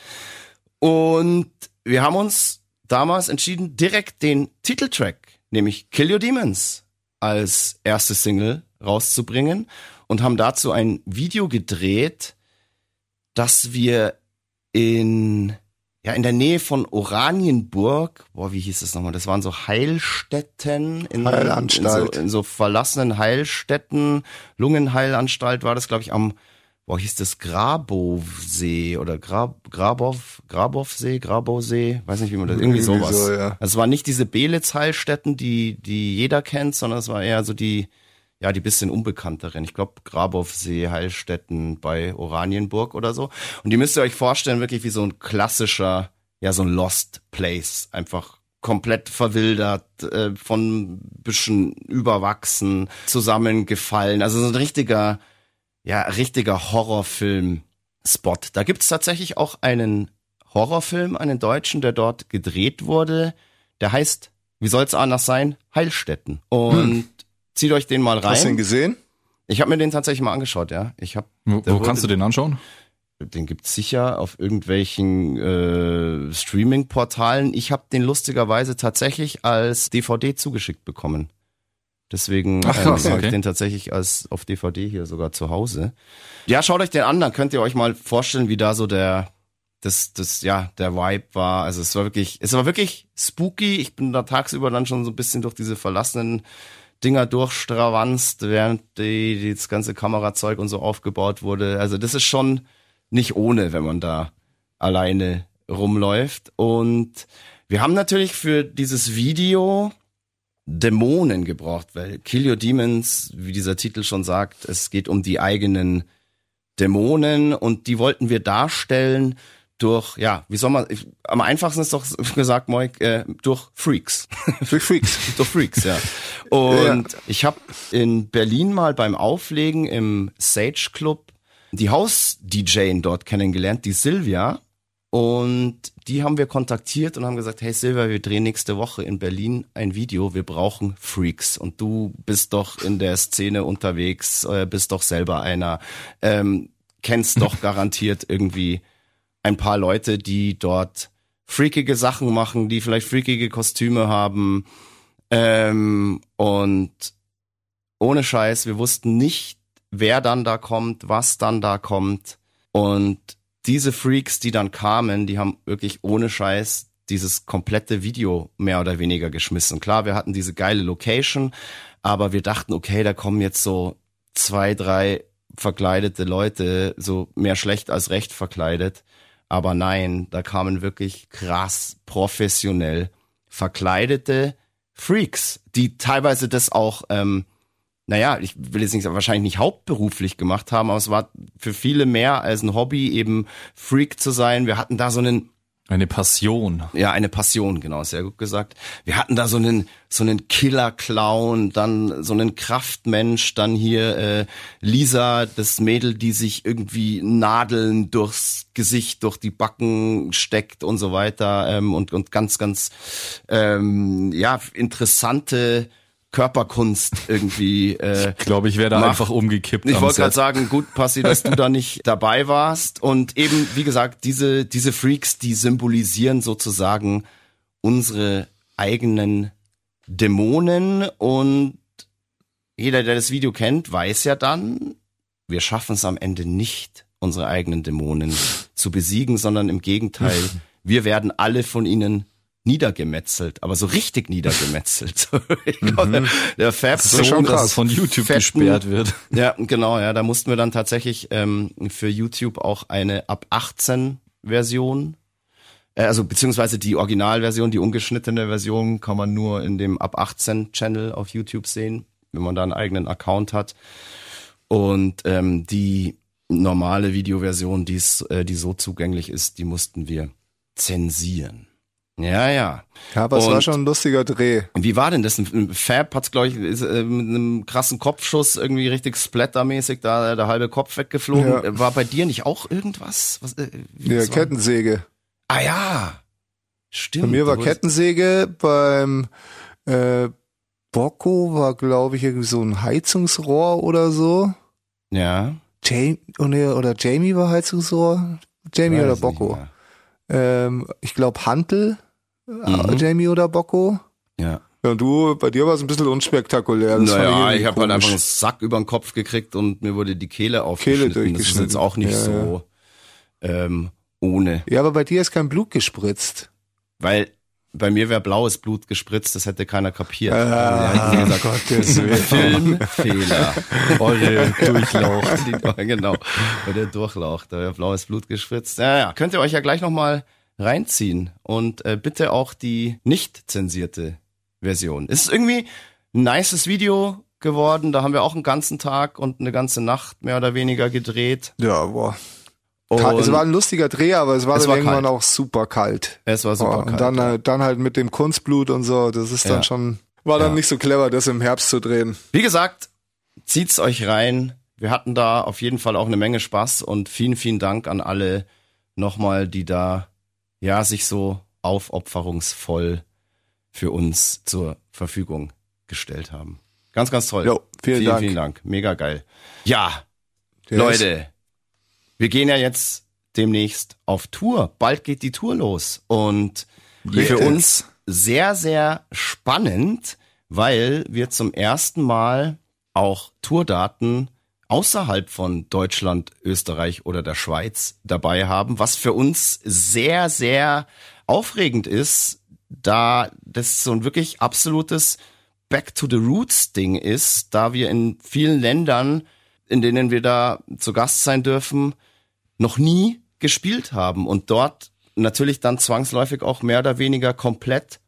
Und wir haben uns damals entschieden, direkt den Titeltrack, nämlich Kill Your Demons, als erste Single rauszubringen und haben dazu ein Video gedreht, das wir in, ja, in der Nähe von Oranienburg, boah, wie hieß das nochmal? Das waren so Heilstätten, in, in, so, in so verlassenen Heilstätten, Lungenheilanstalt war das, glaube ich, am, boah, hieß das Grabowsee oder Grab, Grabow, Grabowsee, Grabowsee, weiß nicht, wie man das, irgendwie, irgendwie sowas. So, ja. Also es waren nicht diese Belitz-Heilstätten, die, die jeder kennt, sondern es war eher so die, ja, die bisschen unbekannteren. Ich glaube, Grabowsee, Heilstätten bei Oranienburg oder so. Und die müsst ihr euch vorstellen, wirklich wie so ein klassischer, ja, so ein Lost Place. Einfach komplett verwildert, äh, von bisschen überwachsen, zusammengefallen. Also so ein richtiger, ja, richtiger Horrorfilm-Spot. Da gibt's tatsächlich auch einen Horrorfilm, einen deutschen, der dort gedreht wurde. Der heißt, wie soll's anders sein? Heilstätten. Und hm. Zieht euch den mal rein. Hast du den gesehen? Ich habe mir den tatsächlich mal angeschaut, ja. Ich hab, wo wo kannst du den anschauen? Den gibt's sicher auf irgendwelchen äh, Streaming-Portalen. Ich habe den lustigerweise tatsächlich als D V D zugeschickt bekommen. Deswegen ähm, habe okay. ich den tatsächlich als auf D V D hier sogar zu Hause. Ja, schaut euch den an, dann könnt ihr euch mal vorstellen, wie da so der das das ja der Vibe war. Also es war wirklich, es war wirklich spooky. Ich bin da tagsüber dann schon so ein bisschen durch diese verlassenen Dinger durchstravanzt, während die, die, das ganze Kamerazeug und so aufgebaut wurde. Also das ist schon nicht ohne, wenn man da alleine rumläuft. Und wir haben natürlich für dieses Video Dämonen gebraucht, weil Kill Your Demons, wie dieser Titel schon sagt, es geht um die eigenen Dämonen und die wollten wir darstellen durch, ja, wie soll man, ich, am einfachsten ist doch gesagt, Moik, äh, durch Freaks. Durch Freaks. Durch Freaks, ja. Und ja. Ich habe in Berlin mal beim Auflegen im Sage Club die Haus-D J dort kennengelernt, die Silvia. Und die haben wir kontaktiert und haben gesagt, hey Silvia, wir drehen nächste Woche in Berlin ein Video, wir brauchen Freaks. Und du bist doch in der Szene unterwegs, bist doch selber einer, ähm, kennst doch garantiert irgendwie ein paar Leute, die dort freakige Sachen machen, die vielleicht freakige Kostüme haben. Ähm, und ohne Scheiß, wir wussten nicht, wer dann da kommt, was dann da kommt. Und diese Freaks, die dann kamen, die haben wirklich ohne Scheiß dieses komplette Video mehr oder weniger geschmissen. Klar, wir hatten diese geile Location, aber wir dachten, okay, da kommen jetzt so zwei, drei verkleidete Leute, so mehr schlecht als recht verkleidet. Aber nein, da kamen wirklich krass professionell verkleidete Freaks, die teilweise das auch, ähm, naja, ich will jetzt nicht sagen, wahrscheinlich nicht hauptberuflich gemacht haben, aber es war für viele mehr als ein Hobby, eben Freak zu sein. Wir hatten da so einen... Eine Passion. Ja, eine Passion, genau, sehr gut gesagt. Wir hatten da so einen so einen Killer-Clown, dann so einen Kraftmensch, dann hier äh, Lisa, das Mädel, die sich irgendwie Nadeln durchs Gesicht, durch die Backen steckt und so weiter, ähm, und und ganz, ganz ähm, ja interessante Körperkunst irgendwie. Äh, ich glaube, ich wäre da macht. einfach umgekippt. Ich wollte gerade sagen, gut, Passi, dass du da nicht dabei warst. Und eben, wie gesagt, diese diese Freaks, die symbolisieren sozusagen unsere eigenen Dämonen. Und jeder, der das Video kennt, weiß ja dann, wir schaffen es am Ende nicht, unsere eigenen Dämonen zu besiegen, sondern im Gegenteil, wir werden alle von ihnen niedergemetzelt, aber so richtig niedergemetzelt. Ich glaub, mhm. der, der Fab, das ist schon krass, dass von YouTube fetten, gesperrt wird. Ja, genau, ja, da mussten wir dann tatsächlich ähm, für YouTube auch eine ab achtzehn Version, äh, also beziehungsweise die Originalversion, die ungeschnittene Version kann man nur in dem ab achtzehn Channel auf YouTube sehen, wenn man da einen eigenen Account hat. Und ähm, die normale Videoversion, die äh, die so zugänglich ist, die mussten wir zensieren. Ja, ja. Ja, aber es und war schon ein lustiger Dreh. Wie war denn das? Fab hat's, glaube ich, mit einem krassen Kopfschuss irgendwie richtig splattermäßig da der halbe Kopf weggeflogen. Ja. War bei dir nicht auch irgendwas? Was, ja, Kettensäge. War? Ah ja, stimmt. Bei mir war Kettensäge, beim äh, Bocco war, glaube ich, irgendwie so ein Heizungsrohr oder so. Ja. Jamie, oder Jamie war Heizungsrohr. Jamie Weiß oder Bocco. Ähm, ich glaube Hantel, mhm. Jamie oder Bocco. Ja. Ja, du, bei dir war es ein bisschen unspektakulär. Das naja, ich, ich habe halt einfach einen Sack über den Kopf gekriegt und mir wurde die Kehle aufgeschnitten. Kehle das ist jetzt auch nicht ja, so ähm, ohne. Ja, aber bei dir ist kein Blut gespritzt. Weil bei mir wäre blaues Blut gespritzt, das hätte keiner kapiert. Ah, ja, gesagt, Gottes Willen. Filmfehler. Eure Durchlaucht. Genau, bei der Durchlaucht, da wäre blaues Blut gespritzt. Naja, könnt ihr euch ja gleich nochmal reinziehen und äh, bitte auch die nicht zensierte Version. Es ist irgendwie ein nices Video geworden, da haben wir auch einen ganzen Tag und eine ganze Nacht mehr oder weniger gedreht. Ja, boah. Und es war ein lustiger Dreh, aber es war es dann war irgendwann kalt. Auch super kalt. Es war super oh, kalt. Und dann, ja. dann halt mit dem Kunstblut und so, das ist dann ja. schon, war dann ja. nicht so clever, das im Herbst zu drehen. Wie gesagt, zieht's euch rein. Wir hatten da auf jeden Fall auch eine Menge Spaß und vielen, vielen Dank an alle nochmal, die da ja sich so aufopferungsvoll für uns zur Verfügung gestellt haben. Ganz, ganz toll. Jo, vielen, vielen Dank. Vielen Dank. Mega geil. Ja, yes. Leute. Wir gehen ja jetzt demnächst auf Tour. Bald geht die Tour los. Und yes. für uns sehr, sehr spannend, weil wir zum ersten Mal auch Tourdaten außerhalb von Deutschland, Österreich oder der Schweiz dabei haben, was für uns sehr, sehr aufregend ist, da das so ein wirklich absolutes Back-to-the-Roots-Ding ist, da wir in vielen Ländern, in denen wir da zu Gast sein dürfen, noch nie gespielt haben und dort natürlich dann zwangsläufig auch mehr oder weniger komplett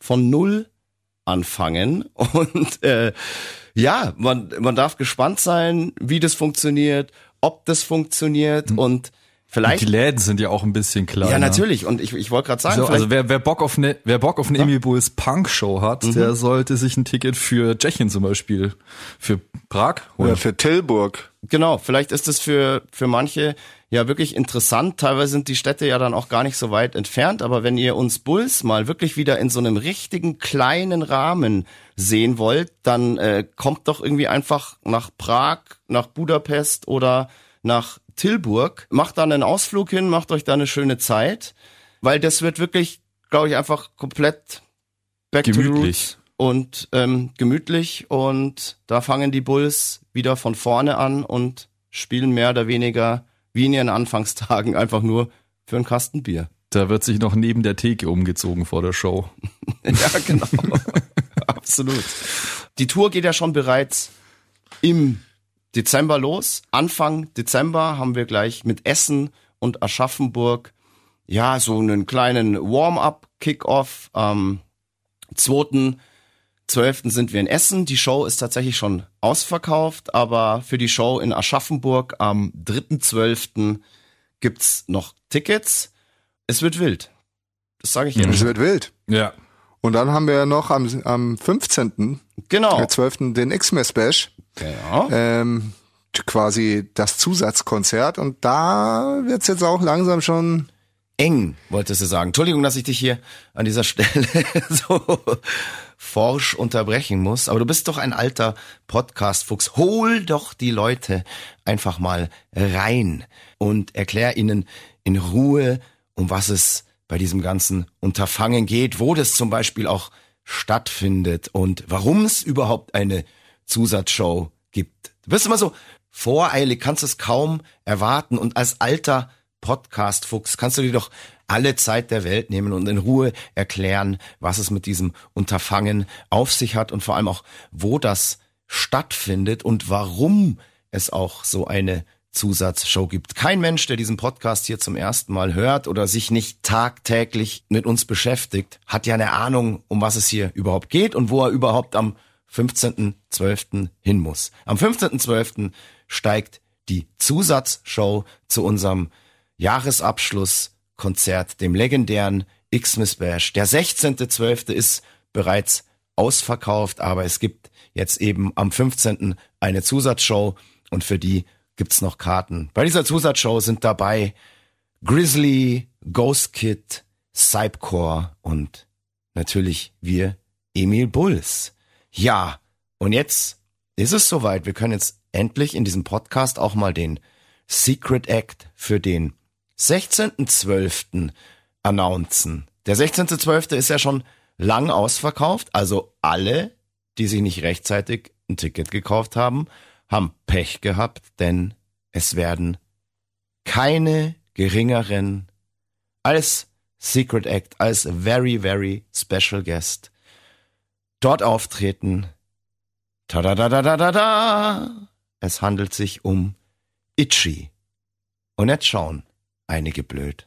von Null anfangen und äh, ja, man man darf gespannt sein, wie das funktioniert, ob das funktioniert mhm. und vielleicht... Und die Läden sind ja auch ein bisschen kleiner. Ja, natürlich. Und ich, ich wollte gerade sagen... So, also wer, wer Bock auf eine wer Bock auf eine ja. Emil Bulls Punk-Show hat, mhm. der sollte sich ein Ticket für Tschechien zum Beispiel, für Prag holen. Oder für Tilburg. Genau, vielleicht ist es für für manche ja wirklich interessant. Teilweise sind die Städte ja dann auch gar nicht so weit entfernt. Aber wenn ihr uns Bulls mal wirklich wieder in so einem richtigen kleinen Rahmen sehen wollt, dann äh, kommt doch irgendwie einfach nach Prag, nach Budapest oder nach Tilburg, macht da einen Ausflug hin, macht euch da eine schöne Zeit, weil das wird wirklich, glaube ich, einfach komplett back gemütlich. To und ähm, gemütlich und da fangen die Bulls wieder von vorne an und spielen mehr oder weniger wie in ihren Anfangstagen einfach nur für einen Kasten Bier. Da wird sich noch neben der Theke umgezogen vor der Show. Ja, genau. Absolut. Die Tour geht ja schon bereits im Dezember los. Anfang Dezember haben wir gleich mit Essen und Aschaffenburg ja so einen kleinen Warm-up-Kick-Off. Am zweiten zwölften sind wir in Essen. Die Show ist tatsächlich schon ausverkauft, aber für die Show in Aschaffenburg am dritten zwölften gibt's noch Tickets. Es wird wild. Das sage ich Ihnen. Es wird wild. Ja. Und dann haben wir ja noch am, am fünfzehnten Genau. Der zwölften den X-Mas-Bash. Genau. Ähm, quasi das Zusatzkonzert. Und da wird's jetzt auch langsam schon eng, wolltest du sagen. Entschuldigung, dass ich dich hier an dieser Stelle so forsch unterbrechen muss. Aber du bist doch ein alter Podcast-Fuchs. Hol doch die Leute einfach mal rein und erklär ihnen in Ruhe, um was es bei diesem ganzen Unterfangen geht, wo das zum Beispiel auch stattfindet und warum es überhaupt eine Zusatzshow gibt. Du bist immer so voreilig, kannst es kaum erwarten und als alter Podcast-Fuchs kannst du dir doch alle Zeit der Welt nehmen und in Ruhe erklären, was es mit diesem Unterfangen auf sich hat und vor allem auch, wo das stattfindet und warum es auch so eine Zusatzshow gibt. Kein Mensch, der diesen Podcast hier zum ersten Mal hört oder sich nicht tagtäglich mit uns beschäftigt, hat ja eine Ahnung, um was es hier überhaupt geht und wo er überhaupt am fünfzehnten zwölften hin muss. Am fünfzehnten zwölften steigt die Zusatzshow zu unserem Jahresabschlusskonzert, dem legendären X-Mas-Bash. Der sechzehnten zwölften ist bereits ausverkauft, aber es gibt jetzt eben am fünfzehnten eine Zusatzshow und für die gibt's noch Karten. Bei dieser Zusatzshow sind dabei Grizzly, Ghost Kid, Cypcore und natürlich wir, Emil Bulls. Ja, und jetzt ist es soweit. Wir können jetzt endlich in diesem Podcast auch mal den Secret Act für den sechzehnten zwölften announcen. Der sechzehnte zwölfte ist ja schon lang ausverkauft, also alle, die sich nicht rechtzeitig ein Ticket gekauft haben, haben Pech gehabt, denn es werden keine geringeren als Secret Act, als Very, Very Special Guest dort auftreten. Ta-da-da-da-da-da-da! Es handelt sich um Itchy. Und jetzt schauen einige blöd,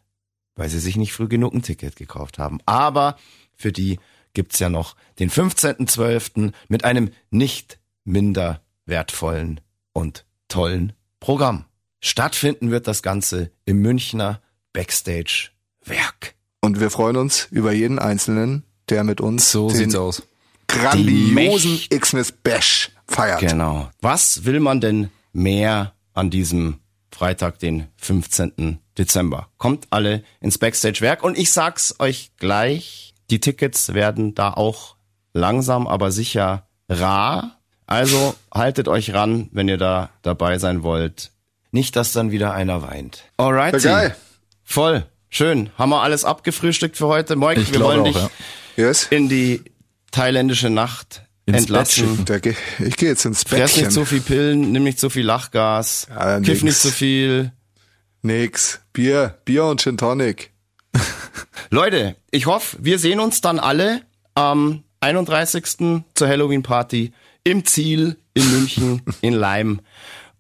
weil sie sich nicht früh genug ein Ticket gekauft haben. Aber für die gibt's ja noch den fünfzehnten zwölften mit einem nicht minder wertvollen und tollen Programm. Stattfinden wird das Ganze im Münchner Backstage Werk. Und wir freuen uns über jeden Einzelnen, der mit uns so den sieht's aus. grandiosen X-Mas-Bash feiert. Genau. Was will man denn mehr an diesem Freitag, den fünfzehnten Dezember? Kommt alle ins Backstage Werk und ich sag's euch gleich, die Tickets werden da auch langsam, aber sicher rar. Also haltet euch ran, wenn ihr da dabei sein wollt. Nicht, dass dann wieder einer weint. Alright. Geil. Voll. Schön. Haben wir alles abgefrühstückt für heute. Moik, ich wir wollen auch, dich ja. yes. in die thailändische Nacht ins entlassen. Ge- ich gehe jetzt ins Bettchen. Fress nicht so viel Pillen, nimm nicht so viel Lachgas, ja, kiff nix. nicht so viel. Nix. Bier. Bier und Gin Tonic. Leute, ich hoffe, wir sehen uns dann alle am einunddreißigsten zur Halloween-Party im Ziel, in München, in Leim.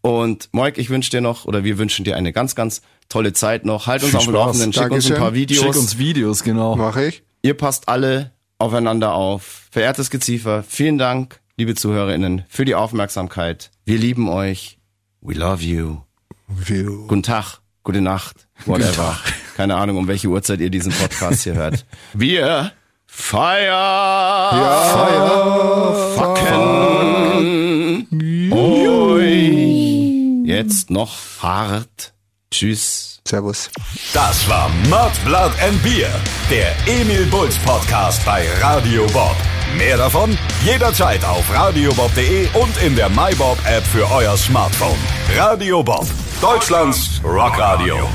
Und Moik, ich wünsche dir noch, oder wir wünschen dir eine ganz, ganz tolle Zeit noch. Halt uns Viel auf dem Laufenden, schick Dankeschön. uns ein paar Videos. Schick uns Videos, genau. Mach ich. Ihr passt alle aufeinander auf. Verehrtes Geziefer, vielen Dank, liebe ZuhörerInnen, für die Aufmerksamkeit. Wir lieben euch. We love you. you. Guten Tag, gute Nacht, whatever. Keine Ahnung, um welche Uhrzeit ihr diesen Podcast hier hört. Wir feiern ja, fucken euch jetzt noch hart. Tschüss. Servus. Das war Mud, Blood and Beer, der Emil Bulls Podcast bei Radio Bob. Mehr davon jederzeit auf radiobob punkt de und in der MyBob-App für euer Smartphone. Radio Bob, Deutschlands Rockradio.